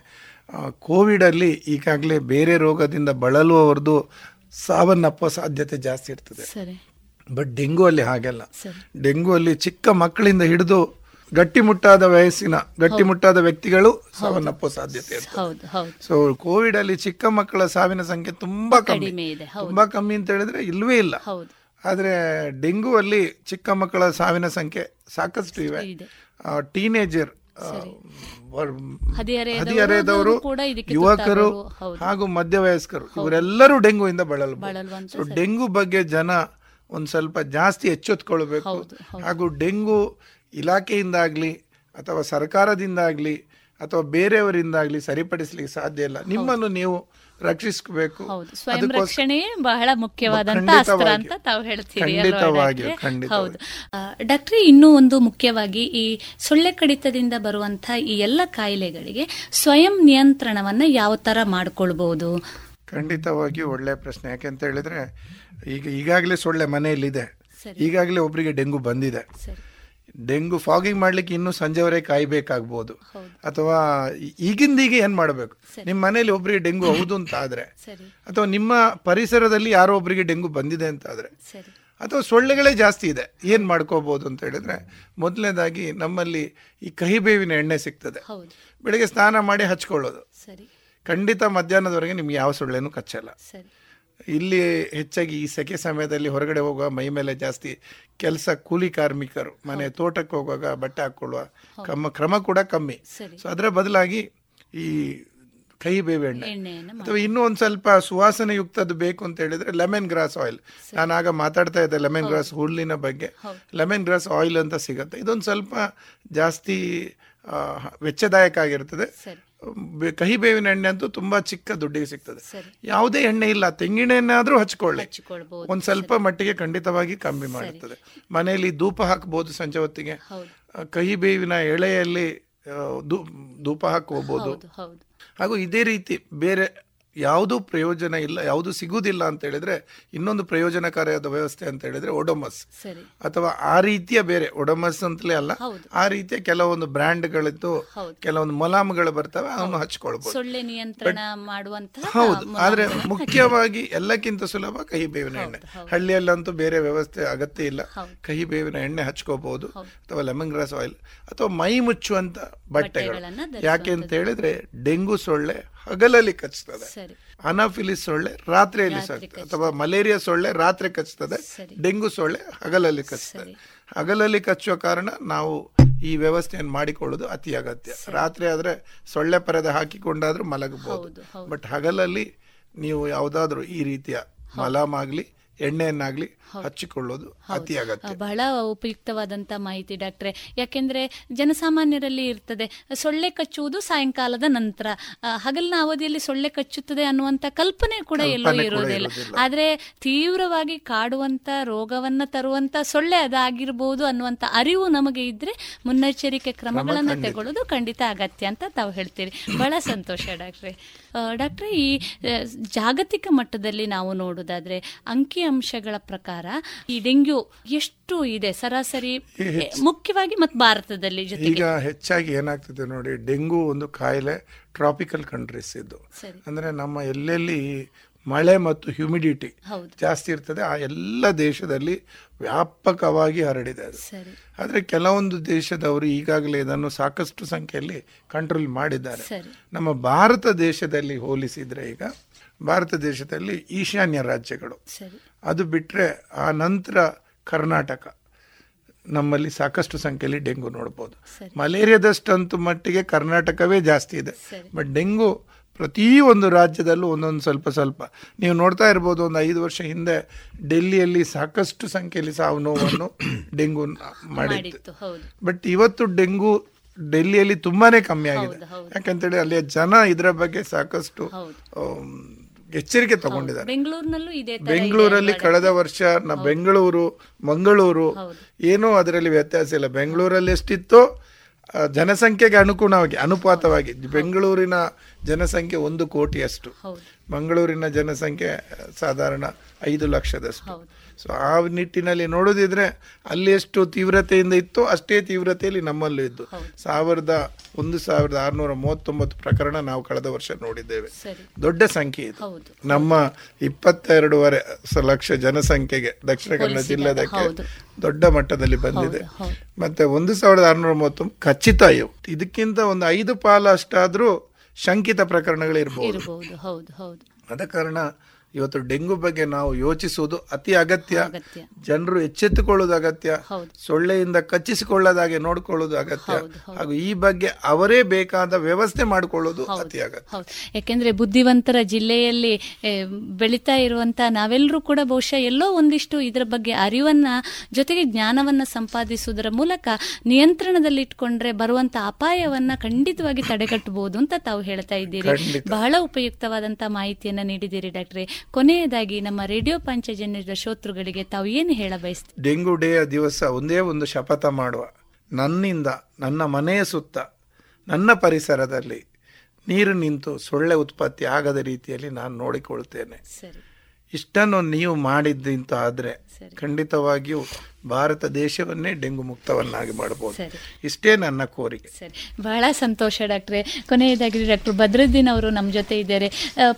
ಕೋವಿಡಲ್ಲಿ ಈಗಾಗಲೇ ಬೇರೆ ರೋಗದಿಂದ ಬಳಲುವವರದು ಸಾವನ್ನಪ್ಪೋ ಸಾಧ್ಯತೆ ಜಾಸ್ತಿ ಇರ್ತದೆ. ಬಟ್ ಡೆಂಗ್ಯೂ ಅಲ್ಲಿ ಹಾಗೆಲ್ಲ. ಡೆಂಗ್ಯೂ ಅಲ್ಲಿ ಚಿಕ್ಕ ಮಕ್ಕಳಿಂದ ಹಿಡಿದು ಗಟ್ಟಿಮುಟ್ಟಾದ ವಯಸ್ಸಿನ ಗಟ್ಟಿಮುಟ್ಟಾದ ವ್ಯಕ್ತಿಗಳು ಸಾವನ್ನಪ್ಪೋ ಸಾಧ್ಯತೆ ಇರ್ತದೆ. ಸೊ ಕೋವಿಡ್ ಅಲ್ಲಿ ಚಿಕ್ಕ ಮಕ್ಕಳ ಸಾವಿನ ಸಂಖ್ಯೆ ತುಂಬಾ ಕಮ್ಮಿ ಇದೆ, ತುಂಬಾ ಕಮ್ಮಿ ಅಂತ ಹೇಳಿದ್ರೆ ಇಲ್ವೇ ಇಲ್ಲ. ಆದರೆ ಡೆಂಗ್ಯೂ ಅಲ್ಲಿ ಚಿಕ್ಕ ಮಕ್ಕಳ ಸಾವಿನ ಸಂಖ್ಯೆ ಸಾಕಷ್ಟು ಇವೆ. ಟೀನೇಜರ್, ಹದಿಹರೆಯದವರು, ಯುವಕರು ಹಾಗೂ ಮಧ್ಯವಯಸ್ಕರು ಇವರೆಲ್ಲರೂ ಡೆಂಗ್ಯೂ ಇಂದ ಬಳಲಬಹುದು. ಸೊ ಡೆಂಗ್ಯೂ ಬಗ್ಗೆ ಜನ ಒಂದು ಸ್ವಲ್ಪ ಜಾಸ್ತಿ ಎಚ್ಚೆತ್ಕೊಳ್ಬೇಕು. ಹಾಗೂ ಡೆಂಗ್ಯೂ ಇಲಾಖೆಯಿಂದಾಗಲಿ ಅಥವಾ ಸರ್ಕಾರದಿಂದಾಗಲಿ ಅಥವಾ ಬೇರೆಯವರಿಂದಾಗಲಿ ಸರಿಪಡಿಸಲಿಕ್ಕೆ ಸಾಧ್ಯ ಇಲ್ಲ. ನಿಮ್ಮನ್ನು ನೀವು ರಕ್ಷಿಸಬೇಕು. ಸ್ವಯಂರಕ್ಷಣೆ ಬಹಳ ಮುಖ್ಯವಾದಂತಹ ಅಸ್ತ್ರ ಅಂತ ತಾವು ಹೇಳ್ತೀರಿ. ಹೌದು ಡಾಕ್ಟ್ರೆ, ಇನ್ನೂ ಒಂದು ಮುಖ್ಯವಾಗಿ ಈ ಸೊಳ್ಳೆ ಕಡಿತದಿಂದ ಬರುವಂತಹ ಈ ಎಲ್ಲ ಕಾಯಿಲೆಗಳಿಗೆ ಸ್ವಯಂ ನಿಯಂತ್ರಣವನ್ನ ಯಾವ ತರ ಮಾಡ್ಕೊಳ್ಬಹುದು? ಖಂಡಿತವಾಗಿಯೂ ಒಳ್ಳೆಯ ಪ್ರಶ್ನೆ. ಯಾಕೆಂತ ಹೇಳಿದ್ರೆ, ಈಗ ಈಗಾಗಲೇ ಸೊಳ್ಳೆ ಮನೆಯಲ್ಲಿದೆ, ಈಗಾಗಲೇ ಒಬ್ಬರಿಗೆ ಡೆಂಗು ಬಂದಿದೆ. ಡೆಂಗು ಫಾಗಿಂಗ್ ಮಾಡ್ಲಿಕ್ಕೆ ಇನ್ನು ಸಂಜೆವರೆಗೆ ಕಾಯ್ಬೇಕಾಗ್ಬೋದು. ಅಥವಾ ಈಗಿಂದೀಗ ಏನ್ ಮಾಡಬೇಕು? ನಿಮ್ಮ ಮನೇಲಿ ಒಬ್ರಿಗೆ ಡೆಂಗು ಹೌದು ಅಂತ ಆದ್ರೆ, ಅಥವಾ ನಿಮ್ಮ ಪರಿಸರದಲ್ಲಿ ಯಾರೋ ಒಬ್ರಿಗೆ ಡೆಂಗು ಬಂದಿದೆ ಅಂತ ಆದ್ರೆ, ಅಥವಾ ಸೊಳ್ಳೆಗಳೇ ಜಾಸ್ತಿ ಇದೆ, ಏನು ಮಾಡ್ಕೋಬೋದು ಅಂತ ಹೇಳಿದ್ರೆ, ಮೊದಲನೇದಾಗಿ ನಮ್ಮಲ್ಲಿ ಈ ಕಹಿ ಬೇವಿನ ಎಣ್ಣೆ ಸಿಗ್ತದೆ, ಬೆಳಿಗ್ಗೆ ಸ್ನಾನ ಮಾಡಿ ಹಚ್ಕೊಳ್ಳೋದು. ಖಂಡಿತ ಮಧ್ಯಾಹ್ನದವರೆಗೆ ನಿಮ್ಗೆ ಯಾವ ಸೊಳ್ಳೆನೂ ಕಚ್ಚಲ್ಲ. ಇಲ್ಲಿ ಹೆಚ್ಚಾಗಿ ಈ ಸೆಕೆ ಸಮಯದಲ್ಲಿ ಹೊರಗಡೆ ಹೋಗುವ, ಮೈ ಮೇಲೆ ಜಾಸ್ತಿ ಕೆಲಸ, ಕೂಲಿ ಕಾರ್ಮಿಕರು ಮನೆ ತೋಟಕ್ಕೆ ಹೋಗುವಾಗ ಬಟ್ಟೆ ಹಾಕ್ಕೊಳ್ಳುವ ಕ್ರಮ ಕ್ರಮ ಕೂಡ ಕಮ್ಮಿ. ಸೊ ಅದರ ಬದಲಾಗಿ ಈ ಕಹಿ ಬೇವು ಎಣ್ಣೆ ಅಥವಾ ಇನ್ನೂ ಒಂದು ಸ್ವಲ್ಪ ಸುವಾಸನೆಯುಕ್ತದ್ದು ಬೇಕು ಅಂತ ಹೇಳಿದ್ರೆ ಲೆಮನ್ ಗ್ರಾಸ್ ಆಯಿಲ್. ನಾನು ಆಗ ಮಾತಾಡ್ತಾ ಇದ್ದೆ ಲೆಮನ್ ಗ್ರಾಸ್ ಹುಲ್ಲಿನ ಬಗ್ಗೆ. ಲೆಮನ್ ಗ್ರಾಸ್ ಆಯಿಲ್ ಅಂತ ಸಿಗುತ್ತೆ. ಇದೊಂದು ಸ್ವಲ್ಪ ಜಾಸ್ತಿ ವೆಚ್ಚದಾಯಕ ಆಗಿರ್ತದೆ. ಕಹಿ ಬೇವಿನ ಎಣ್ಣೆ ಅಂತೂ ತುಂಬಾ ಚಿಕ್ಕ ದುಡ್ಡಿಗೆ ಸಿಗ್ತದೆ. ಯಾವುದೇ ಎಣ್ಣೆ ಇಲ್ಲ, ತೆಂಗಿನ ಎಣ್ಣೆ ಆದ್ರೂ ಹಚ್ಕೊಳ್ಳಿ, ಒಂದ್ ಸ್ವಲ್ಪ ಮಟ್ಟಿಗೆ ಖಂಡಿತವಾಗಿ ಕಮ್ಮಿ ಮಾಡುತ್ತದೆ. ಮನೆಯಲ್ಲಿ ಧೂಪ ಹಾಕಬಹುದು, ಸಂಜೆ ಹೊತ್ತಿಗೆ ಕಹಿ ಬೇವಿನ ಎಳೆಯಲ್ಲಿ ಧೂಪ ಹಾಕೋಬಹುದು. ಹಾಗೂ ಇದೇ ರೀತಿ ಬೇರೆ ಯಾವುದೂ ಪ್ರಯೋಜನ ಇಲ್ಲ, ಯಾವುದು ಸಿಗುವುದಿಲ್ಲ ಅಂತ ಹೇಳಿದ್ರೆ ಇನ್ನೊಂದು ಪ್ರಯೋಜನಕಾರಿಯಾದ ವ್ಯವಸ್ಥೆ ಅಂತ ಹೇಳಿದ್ರೆ ಒಡೋಮಸ್ ಅಥವಾ ಆ ರೀತಿಯ ಬೇರೆ, ಒಡೋಮಸ್ ಅಂತಲೇ ಅಲ್ಲ, ಆ ರೀತಿಯ ಕೆಲವೊಂದು ಬ್ರ್ಯಾಂಡ್ಗಳಿದ್ದು ಕೆಲವೊಂದು ಮೊಲಾಮುಗಳು ಬರ್ತವೆ, ಅವನು ಹಚ್ಕೊಳ್ಬಹುದು, ಸೊಳ್ಳೆ ನಿಯಂತ್ರಣ ಮಾಡುವಂತಹ. ಹೌದು, ಆದ್ರೆ ಮುಖ್ಯವಾಗಿ ಎಲ್ಲಕ್ಕಿಂತ ಸುಲಭ ಕಹಿ ಬೇವಿನ ಎಣ್ಣೆ. ಹಳ್ಳಿಯಲ್ಲಂತೂ ಬೇರೆ ವ್ಯವಸ್ಥೆ ಅಗತ್ಯ ಇಲ್ಲ. ಕಹಿ ಬೇವಿನ ಎಣ್ಣೆ ಹಚ್ಕೋಬಹುದು ಅಥವಾ ಲೆಮನ್ ಗ್ರಾಸ್ ಆಯಿಲ್ ಅಥವಾ ಮೈ ಮುಚ್ಚುವಂತ ಬಟ್ಟೆಗಳು. ಯಾಕೆ ಅಂತ ಹೇಳಿದ್ರೆ ಡೆಂಗು ಸೊಳ್ಳೆ ಹಗಲಲ್ಲಿ ಕಚ್ಚುತ್ತದೆ, ಅನಾಫಿಲಿಸ್ ಸೊಳ್ಳೆ ರಾತ್ರಿಯಲ್ಲಿ ಸಾಕ್ತದೆ, ಅಥವಾ ಮಲೇರಿಯಾ ಸೊಳ್ಳೆ ರಾತ್ರಿ ಕಚ್ಚುತ್ತದೆ, ಡೆಂಗು ಸೊಳ್ಳೆ ಹಗಲಲ್ಲಿ ಕಚ್ಚುತ್ತದೆ. ಹಗಲಲ್ಲಿ ಕಚ್ಚುವ ಕಾರಣ ನಾವು ಈ ವ್ಯವಸ್ಥೆಯನ್ನು ಮಾಡಿಕೊಳ್ಳೋದು ಅತಿ ಅಗತ್ಯ. ರಾತ್ರಿ ಆದ್ರೆ ಸೊಳ್ಳೆ ಪರದೆ ಹಾಕಿಕೊಂಡಾದ್ರೂ ಮಲಗಬಹುದು, ಬಟ್ ಹಗಲಲ್ಲಿ ನೀವು ಯಾವುದಾದ್ರೂ ಈ ರೀತಿಯ ಮಲಾಮ್ ಆಗಲಿ ಎಣ್ಣೆಯನ್ನಾಗ್ಲಿ ಹಚ್ಚಿಕೊಳ್ಳೋದು ಅತಿ ಅಗತ್ಯ. ಬಹಳ ಉಪಯುಕ್ತವಾದಂತಹ ಮಾಹಿತಿ ಡಾಕ್ಟ್ರೆ. ಯಾಕೆಂದ್ರೆ ಜನಸಾಮಾನ್ಯರಲ್ಲಿ ಇರ್ತದೆ ಸೊಳ್ಳೆ ಕಚ್ಚುವುದು ಸಾಯಂಕಾಲದ ನಂತರ, ಹಗಲಿನ ಅವಧಿಯಲ್ಲಿ ಸೊಳ್ಳೆ ಕಚ್ಚುತ್ತದೆ ಅನ್ನುವಂತ ಕಲ್ಪನೆ ಕೂಡ ಎಲ್ಲೂ ಇರೋದಿಲ್ಲ. ಆದ್ರೆ ತೀವ್ರವಾಗಿ ಕಾಡುವಂತ ರೋಗವನ್ನ ತರುವಂತ ಸೊಳ್ಳೆ ಅದಾಗಿರ್ಬೋದು ಅನ್ನುವಂತ ಅರಿವು ನಮಗೆ ಇದ್ರೆ ಮುನ್ನೆಚ್ಚರಿಕೆ ಕ್ರಮಗಳನ್ನ ತಗೊಳ್ಳೋದು ಖಂಡಿತ ಅಗತ್ಯ ಅಂತ ತಾವು ಹೇಳ್ತೀರಿ. ಬಹಳ ಸಂತೋಷ ಡಾಕ್ಟ್ರೆ. ಡಾಕ್ಟ್ರೆ, ಈ ಜಾಗತಿಕ ಮಟ್ಟದಲ್ಲಿ ನಾವು ನೋಡೋದಾದ್ರೆ ಅಂಕಿ ಅಂಶಗಳ ಪ್ರಕಾರ ಈ ಡೆಂಗ್ಯೂ ಎಷ್ಟು ಇದೆ ಸರಾಸರಿ, ಮುಖ್ಯವಾಗಿ ಮತ್ತು ಭಾರತದಲ್ಲಿ? ಈಗ ಹೆಚ್ಚಾಗಿ ಏನಾಗ್ತಿದೆ ನೋಡಿ, ಡೆಂಗ್ಯೂ ಒಂದು ಕಾಯಿಲೆ ಟ್ರಾಪಿಕಲ್ ಕಂಟ್ರೀಸ್ ಇದ್ದು, ಅಂದ್ರೆ ನಮ್ಮ ಎಲ್ಲೆಲ್ಲಿ ಮಳೆ ಮತ್ತು ಹ್ಯುಮಿಡಿಟಿ ಜಾಸ್ತಿ ಇರ್ತದೆ ಆ ಎಲ್ಲ ದೇಶದಲ್ಲಿ ವ್ಯಾಪಕವಾಗಿ ಹರಡಿದೆ. ಆದರೆ ಕೆಲವೊಂದು ದೇಶದವರು ಈಗಾಗಲೇ ಇದನ್ನು ಸಾಕಷ್ಟು ಸಂಖ್ಯೆಯಲ್ಲಿ ಕಂಟ್ರೋಲ್ ಮಾಡಿದ್ದಾರೆ. ನಮ್ಮ ಭಾರತ ದೇಶದಲ್ಲಿ ಹೋಲಿಸಿದರೆ ಈಗ ಭಾರತ ದೇಶದಲ್ಲಿ ಈಶಾನ್ಯ ರಾಜ್ಯಗಳು, ಅದು ಬಿಟ್ಟರೆ ಆ ನಂತರ ಕರ್ನಾಟಕ, ನಮ್ಮಲ್ಲಿ ಸಾಕಷ್ಟು ಸಂಖ್ಯೆಯಲ್ಲಿ ಡೆಂಗು ನೋಡ್ಬೋದು. ಮಲೇರಿಯಾದಷ್ಟಂತೂ ಮಟ್ಟಿಗೆ ಕರ್ನಾಟಕವೇ ಜಾಸ್ತಿ ಇದೆ. ಬಟ್ ಡೆಂಗು ಪ್ರತಿಯೊಂದು ರಾಜ್ಯದಲ್ಲೂ ಒಂದೊಂದು ಸ್ವಲ್ಪ ಸ್ವಲ್ಪ ನೀವು ನೋಡ್ತಾ ಇರ್ಬೋದು. ಒಂದು ಐದು ವರ್ಷ ಹಿಂದೆ ಡೆಲ್ಲಿಯಲ್ಲಿ ಸಾಕಷ್ಟು ಸಂಖ್ಯೆಯಲ್ಲಿ ಸಾವು ನೋವನ್ನು ಡೆಂಗು ಮಾಡಿತ್ತು. ಬಟ್ ಇವತ್ತು ಡೆಂಗು ಡೆಲ್ಲಿಯಲ್ಲಿ ತುಂಬಾನೇ ಕಮ್ಮಿ ಆಗಿದೆ. ಯಾಕಂತೇಳಿ ಅಲ್ಲಿಯ ಜನ ಇದರ ಬಗ್ಗೆ ಸಾಕಷ್ಟು ಎಚ್ಚರಿಕೆ ತಗೊಂಡಿದ್ದಾರೆ. ಬೆಂಗಳೂರಲ್ಲಿ ಕಳೆದ ವರ್ಷ ನ ಬೆಂಗಳೂರು ಮಂಗಳೂರು ಏನೂ ಅದರಲ್ಲಿ ವ್ಯತ್ಯಾಸ ಇಲ್ಲ. ಬೆಂಗಳೂರಲ್ಲಿ ಎಷ್ಟಿತ್ತೋ ಜನಸಂಖ್ಯೆಗೆ ಅನುಗುಣವಾಗಿ ಅನುಪಾತವಾಗಿ ಬೆಂಗಳೂರಿನ ಜನಸಂಖ್ಯೆ ಒಂದು ಕೋಟಿಯಷ್ಟು, ಮಂಗಳೂರಿನ ಜನಸಂಖ್ಯೆ ಸಾಧಾರಣ ಐದು ಲಕ್ಷದಷ್ಟು. ಸೊ ಆ ನಿಟ್ಟಿನಲ್ಲಿ ನೋಡೋದಿದ್ರೆ ಅಲ್ಲಿ ಎಷ್ಟು ತೀವ್ರತೆಯಿಂದ ಇತ್ತು ಅಷ್ಟೇ ತೀವ್ರತೆಯಲ್ಲಿ ನಮ್ಮಲ್ಲೂ ಇದ್ದು ಸಾವಿರದ ಒಂದು ಸಾವಿರದ ಆರುನೂರ ಮೂವತ್ತೊಂಬತ್ತು ಪ್ರಕರಣ ನಾವು ಕಳೆದ ವರ್ಷ ನೋಡಿದ್ದೇವೆ. ದೊಡ್ಡ ಸಂಖ್ಯೆ ಇದು. ನಮ್ಮ ಇಪ್ಪತ್ತೆರಡೂವರೆ ಲಕ್ಷ ಜನಸಂಖ್ಯೆಗೆ ದಕ್ಷಿಣ ಕನ್ನಡ ಜಿಲ್ಲೆದಕ್ಕೆ ದೊಡ್ಡ ಮಟ್ಟದಲ್ಲಿ ಬಂದಿದೆ. ಮತ್ತೆ ಒಂದು ಸಾವಿರದ ಆರುನೂರ ಮೂವತ್ತೊಂಬತ್ತು ಖಚಿತ ಇವು. ಇದಕ್ಕಿಂತ ಒಂದು ಐದು ಪಾಲಷ್ಟಾದ್ರೂ ಶಂಕಿತ ಪ್ರಕರಣಗಳು ಇರಬಹುದು. ಅದ ಕಾರಣ ಇವತ್ತು ಡೆಂಗು ಬಗ್ಗೆ ನಾವು ಯೋಚಿಸುವುದು ಅತಿ ಅಗತ್ಯ. ಜನರು ಎಚ್ಚೆತ್ತುಕೊಳ್ಳೋದು ಅಗತ್ಯ, ಸೊಳ್ಳೆಯಿಂದ ಕಚ್ಚಿಸಿಕೊಳ್ಳದಾಗೆ ನೋಡ್ಕೊಳ್ಳೋದು ಅಗತ್ಯ, ಹಾಗೂ ಈ ಬಗ್ಗೆ ಅವರೇ ಬೇಕಾದ ವ್ಯವಸ್ಥೆ ಮಾಡಿಕೊಳ್ಳೋದು ಅತಿ ಅಗತ್ಯ. ಯಾಕೆಂದ್ರೆ ಬುದ್ಧಿವಂತರ ಜಿಲ್ಲೆಯಲ್ಲಿ ಬೆಳೀತಾ ಇರುವಂತಹ ನಾವೆಲ್ಲರೂ ಕೂಡ ಬಹುಶಃ ಎಲ್ಲೋ ಒಂದಿಷ್ಟು ಇದರ ಬಗ್ಗೆ ಅರಿವನ್ನ ಜೊತೆಗೆ ಜ್ಞಾನವನ್ನ ಸಂಪಾದಿಸುವುದರ ಮೂಲಕ ನಿಯಂತ್ರಣದಲ್ಲಿ ಇಟ್ಕೊಂಡ್ರೆ ಬರುವಂತಹ ಅಪಾಯವನ್ನ ಖಂಡಿತವಾಗಿ ತಡೆಗಟ್ಟಬಹುದು ಅಂತ ತಾವು ಹೇಳ್ತಾ ಇದ್ದೀರಿ. ಬಹಳ ಉಪಯುಕ್ತವಾದಂತಹ ಮಾಹಿತಿಯನ್ನ ನೀಡಿದ್ದೀರಿ ಡಾಕ್ಟ್ರೆ. ಕೊನೆಯದಾಗಿ ನಮ್ಮ ರೇಡಿಯೋ ಪಂಚಜನ್ಯದ ಶ್ರೋತೃಗಳಿಗೆ ತಾವು ಏನು ಹೇಳ ಬಯಸ್ತೀವಿ? ಡೆಂಗು ಡೇಯ ದಿವಸ ಒಂದೇ ಒಂದು ಶಪಥ ಮಾಡುವ, ನನ್ನಿಂದ ನನ್ನ ಮನೆಯ ಸುತ್ತ ನನ್ನ ಪರಿಸರದಲ್ಲಿ ನೀರು ನಿಂತು ಸೊಳ್ಳೆ ಉತ್ಪತ್ತಿ ಆಗದ ರೀತಿಯಲ್ಲಿ ನಾನು ನೋಡಿಕೊಳ್ತೇನೆ. ಇಷ್ಟನ್ನು ನೀವು ಮಾಡಿದ್ದಂತ ಆದರೆ ಖಂಡಿತವಾಗಿಯೂ ಭಾರತ ದೇಶವನ್ನೇ ಡೆಂಗು ಮುಕ್ತವನ್ನಾಗಿ ಮಾಡಬಹುದು. ಇಷ್ಟೇ ನನ್ನ ಕೋರಿಕೆ. ಸರಿ, ಬಹಳ ಸಂತೋಷ ಡಾಕ್ಟ್ರೆ. ಕೊನೆಯದಾಗಿ ಡಾಕ್ಟರ್ ಬದ್ರುದ್ದೀನ್ ಅವರು ನಮ್ಮ ಜೊತೆ ಇದ್ದಾರೆ.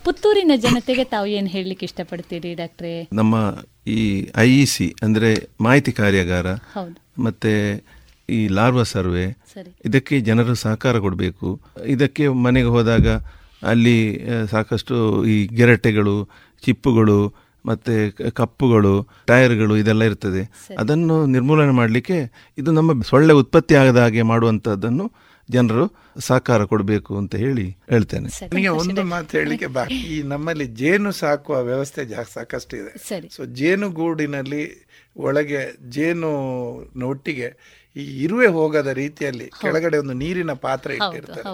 ಪುತ್ತೂರಿನ ಜನತೆಗೆ ತಾವು ಏನು ಹೇಳಲಿಕ್ಕೆ ಇಷ್ಟಪಡ್ತೀರಿ ಡಾಕ್ಟ್ರೆ? ನಮ್ಮ ಈ ಐ ಇ ಸಿ ಅಂದರೆ ಮಾಹಿತಿ ಕಾರ್ಯಾಗಾರ ಮತ್ತು ಈ ಲಾರ್ವಾ ಸರ್ವೆ, ಇದಕ್ಕೆ ಜನರು ಸಹಕಾರ ಕೊಡಬೇಕು. ಇದಕ್ಕೆ ಮನೆಗೆ ಹೋದಾಗ ಅಲ್ಲಿ ಸಾಕಷ್ಟು ಈ ಗೆರಟೆಗಳು, ಚಿಪ್ಪುಗಳು ಮತ್ತು ಕಪ್ಪುಗಳು, ಟೈರ್ಗಳು ಇದೆಲ್ಲ ಇರ್ತದೆ. ಅದನ್ನು ನಿರ್ಮೂಲನೆ ಮಾಡಲಿಕ್ಕೆ ಇದು ನಮ್ಮ ಸೊಳ್ಳೆ ಉತ್ಪತ್ತಿ ಆಗದ ಹಾಗೆ ಮಾಡುವಂಥದ್ದನ್ನು ಜನರು ಸಹಕಾರ ಕೊಡಬೇಕು ಅಂತ ಹೇಳಿ ಹೇಳ್ತೇನೆ. ನನಗೆ ಒಂದು ಮಾತು ಹೇಳಿಕೆ ಬಾಕಿ. ಈ ನಮ್ಮಲ್ಲಿ ಜೇನು ಸಾಕುವ ವ್ಯವಸ್ಥೆ ಜಾಸ್ತಿ ಸಾಕಷ್ಟು ಇದೆ. ಸೊ ಜೇನುಗೂಡಿನಲ್ಲಿ ಒಳಗೆ ಜೇನು ನೊಟ್ಟಿಗೆ ಈ ಇರುವೆ ಹೋಗದ ರೀತಿಯಲ್ಲಿ ಕೆಳಗಡೆ ಒಂದು ನೀರಿನ ಪಾತ್ರೆ ಇಟ್ಟಿರ್ತಾರೆ.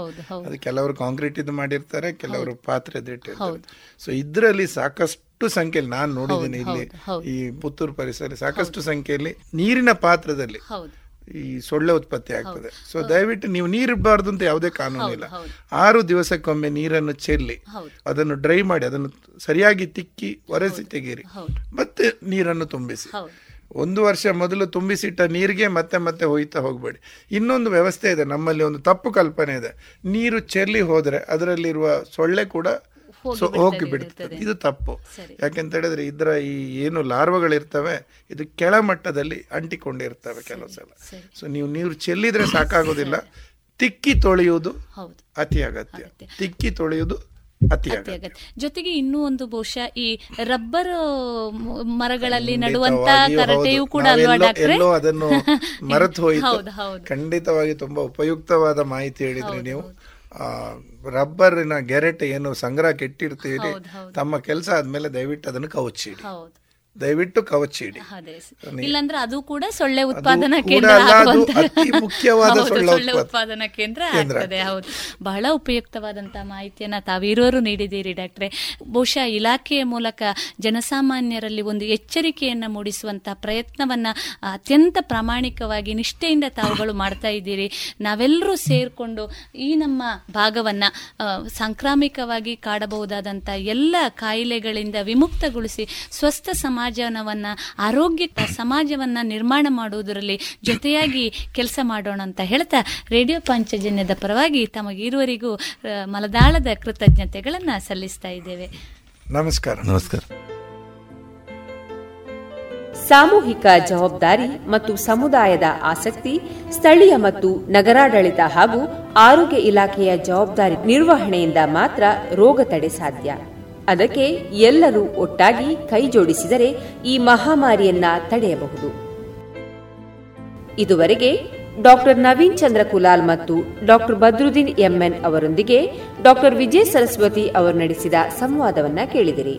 ಅದು ಕೆಲವರು ಕಾಂಕ್ರೀಟ್ ಇದು ಮಾಡಿರ್ತಾರೆ, ಕೆಲವರು ಪಾತ್ರೆದು ಇಟ್ಟಿರ್ತಾರೆ. ಸೊ ಇದರಲ್ಲಿ ಸಾಕಷ್ಟು ಸಂಖ್ಯೆಯಲ್ಲಿ ನಾನು ನೋಡಿದ್ದೀನಿ ಇಲ್ಲಿ ಈ ಪುತ್ತೂರು ಪರಿಸರ ಸಾಕಷ್ಟು ಸಂಖ್ಯೆಯಲ್ಲಿ ನೀರಿನ ಪಾತ್ರದಲ್ಲಿ ಈ ಸೊಳ್ಳೆ ಉತ್ಪತ್ತಿ ಆಗ್ತದೆ. ಸೊ ದಯವಿಟ್ಟು ನೀವು ನೀರಿರಬಾರ್ದು ಅಂತ ಯಾವುದೇ ಕಾನೂನು ಇಲ್ಲ. ಆರು ದಿವಸಕ್ಕೊಮ್ಮೆ ನೀರನ್ನು ಚೆಲ್ಲಿ ಅದನ್ನು ಡ್ರೈ ಮಾಡಿ ಅದನ್ನು ಸರಿಯಾಗಿ ತಿಕ್ಕಿ ಒರೆಸಿ ತೆಗೀರಿ, ಮತ್ತೆ ನೀರನ್ನು ತುಂಬಿಸಿ. ಒಂದು ವರ್ಷ ಮೊದಲು ತುಂಬಿಸಿಟ್ಟ ನೀರಿಗೆ ಮತ್ತೆ ಮತ್ತೆ ಹೋಯ್ತಾ ಹೋಗಬೇಡಿ. ಇನ್ನೊಂದು ವ್ಯವಸ್ಥೆ ಇದೆ ನಮ್ಮಲ್ಲಿ, ಒಂದು ತಪ್ಪು ಕಲ್ಪನೆ ಇದೆ, ನೀರು ಚೆಲ್ಲಿ ಹೋದರೆ ಅದರಲ್ಲಿರುವ ಸೊಳ್ಳೆ ಕೂಡ ಹೋಗಿ ಬಿಡ್ತದೆ. ಇದು ತಪ್ಪು. ಯಾಕೆಂತ ಹೇಳಿದ್ರೆ ಇದರ ಈ ಏನು ಲಾರ್ವಗಳಿರ್ತವೆ ಇದು ಕೆಳಮಟ್ಟದಲ್ಲಿ ಅಂಟಿಕೊಂಡಿರ್ತವೆ ಕೆಲವು ಸಲ. ಸೊ ನೀವು ನೀರು ಚೆಲ್ಲಿದ್ರೆ ಸಾಕಾಗೋದಿಲ್ಲ, ತಿಕ್ಕಿ ತೊಳೆಯುವುದು ಅತಿ ಅಗತ್ಯ. ತಿಕ್ಕಿ ತೊಳೆಯುವುದು ಅತಿ ಅಗತ್ಯ. ಜೊತೆಗೆ ಇನ್ನೂ ಒಂದು ಬಹುಶಃ ಈ ರಬ್ಬರ್ ಮರಗಳಲ್ಲಿ ನಡುವಂತ ಕರಟೆಯೂ ಕೂಡ ಎಲ್ಲೋ ಅದನ್ನು ಮರೆತು ಹೋಯಿತು. ಖಂಡಿತವಾಗಿ ತುಂಬಾ ಉಪಯುಕ್ತವಾದ ಮಾಹಿತಿ ಹೇಳಿದ್ರಿ ನೀವು. ರಬ್ಬರಿನ ಗೆರೆಟೆ ಏನು ಸಂಗ್ರಹಕ್ಕೆ ಇಟ್ಟಿರ್ತೀರಿ, ತಮ್ಮ ಕೆಲಸ ಆದ್ಮೇಲೆ ದಯವಿಟ್ಟು ಅದನ್ನು ಕವಚಿಡಿ. ದಯವಿಟ್ಟು ಕವಚಿಡಿ, ಇಲ್ಲಾಂದ್ರೆ ಅದು ಕೂಡ ಸೊಳ್ಳೆ ಉತ್ಪಾದನಾ ಕೇಂದ್ರ ಮುಖ್ಯವಾದ ಸೊಳ್ಳೆ ಉತ್ಪಾದನಾ ಕೇಂದ್ರ ಆಗ್ತದೆ. ಹೌದು, ಬಹಳ ಉಪಯುಕ್ತವಾದಂತಹ ಮಾಹಿತಿಯನ್ನ ತಾವಿರೋರು ನೀಡಿದ್ದೀರಿ ಡಾಕ್ಟ್ರೆ. ಬಹುಶಃ ಇಲಾಖೆಯ ಮೂಲಕ ಜನಸಾಮಾನ್ಯರಲ್ಲಿ ಒಂದು ಎಚ್ಚರಿಕೆಯನ್ನ ಮೂಡಿಸುವಂತಹ ಪ್ರಯತ್ನವನ್ನ ಅತ್ಯಂತ ಪ್ರಾಮಾಣಿಕವಾಗಿ ನಿಷ್ಠೆಯಿಂದ ತಾವುಗಳು ಮಾಡ್ತಾ ಇದ್ದೀರಿ. ನಾವೆಲ್ಲರೂ ಸೇರ್ಕೊಂಡು ಈ ನಮ್ಮ ಭಾಗವನ್ನ ಸಾಂಕ್ರಾಮಿಕವಾಗಿ ಕಾಡಬಹುದಾದಂಥ ಎಲ್ಲ ಕಾಯಿಲೆಗಳಿಂದ ವಿಮುಕ್ತಗೊಳಿಸಿ ಸ್ವಸ್ಥ ಸಮಾಜ ಸಮಾಜವನ್ನು ಆರೋಗ್ಯ ಸಮಾಜವನ್ನ ನಿರ್ಮಾಣ ಮಾಡುವುದರಲ್ಲಿ ಜೊತೆಯಾಗಿ ಕೆಲಸ ಮಾಡೋಣ ಅಂತ ಹೇಳ್ತಾ ರೇಡಿಯೋ ಪಾಂಚಜನ್ಯದ ಪರವಾಗಿ ತಮಗಿರುವರಿಗೂ ಮಲದಾಳದ ಕೃತಜ್ಞತೆಗಳನ್ನು ಸಲ್ಲಿಸ್ತಾ ಇದ್ದೇವೆ. ನಮಸ್ಕಾರ. ನಮಸ್ಕಾರ. ಸಾಮೂಹಿಕ ಜವಾಬ್ದಾರಿ ಮತ್ತು ಸಮುದಾಯದ ಆಸಕ್ತಿ, ಸ್ಥಳೀಯ ಮತ್ತು ನಗರಾಡಳಿತ ಹಾಗೂ ಆರೋಗ್ಯ ಇಲಾಖೆಯ ಜವಾಬ್ದಾರಿ ನಿರ್ವಹಣೆಯಿಂದ ಮಾತ್ರ ರೋಗ ತಡೆ ಸಾಧ್ಯ. ಅದಕ್ಕೆ ಎಲ್ಲರೂ ಒಟ್ಟಾಗಿ ಕೈಜೋಡಿಸಿದರೆ ಈ ಮಹಾಮಾರಿಯನ್ನ ತಡೆಯಬಹುದು. ಇದುವರೆಗೆ ಡಾಕ್ಟರ್ ನವೀನ್ ಚಂದ್ರ ಕುಲಾಲ್ ಮತ್ತು ಡಾಕ್ಟರ್ ಬದ್ರುದ್ದೀನ್ ಎಂಎನ್ ಅವರೊಂದಿಗೆ ಡಾಕ್ಟರ್ ವಿಜಯ್ ಸರಸ್ವತಿ ಅವರು ನಡೆಸಿದ ಸಂವಾದವನ್ನ ಕೇಳಿದಿರಿ.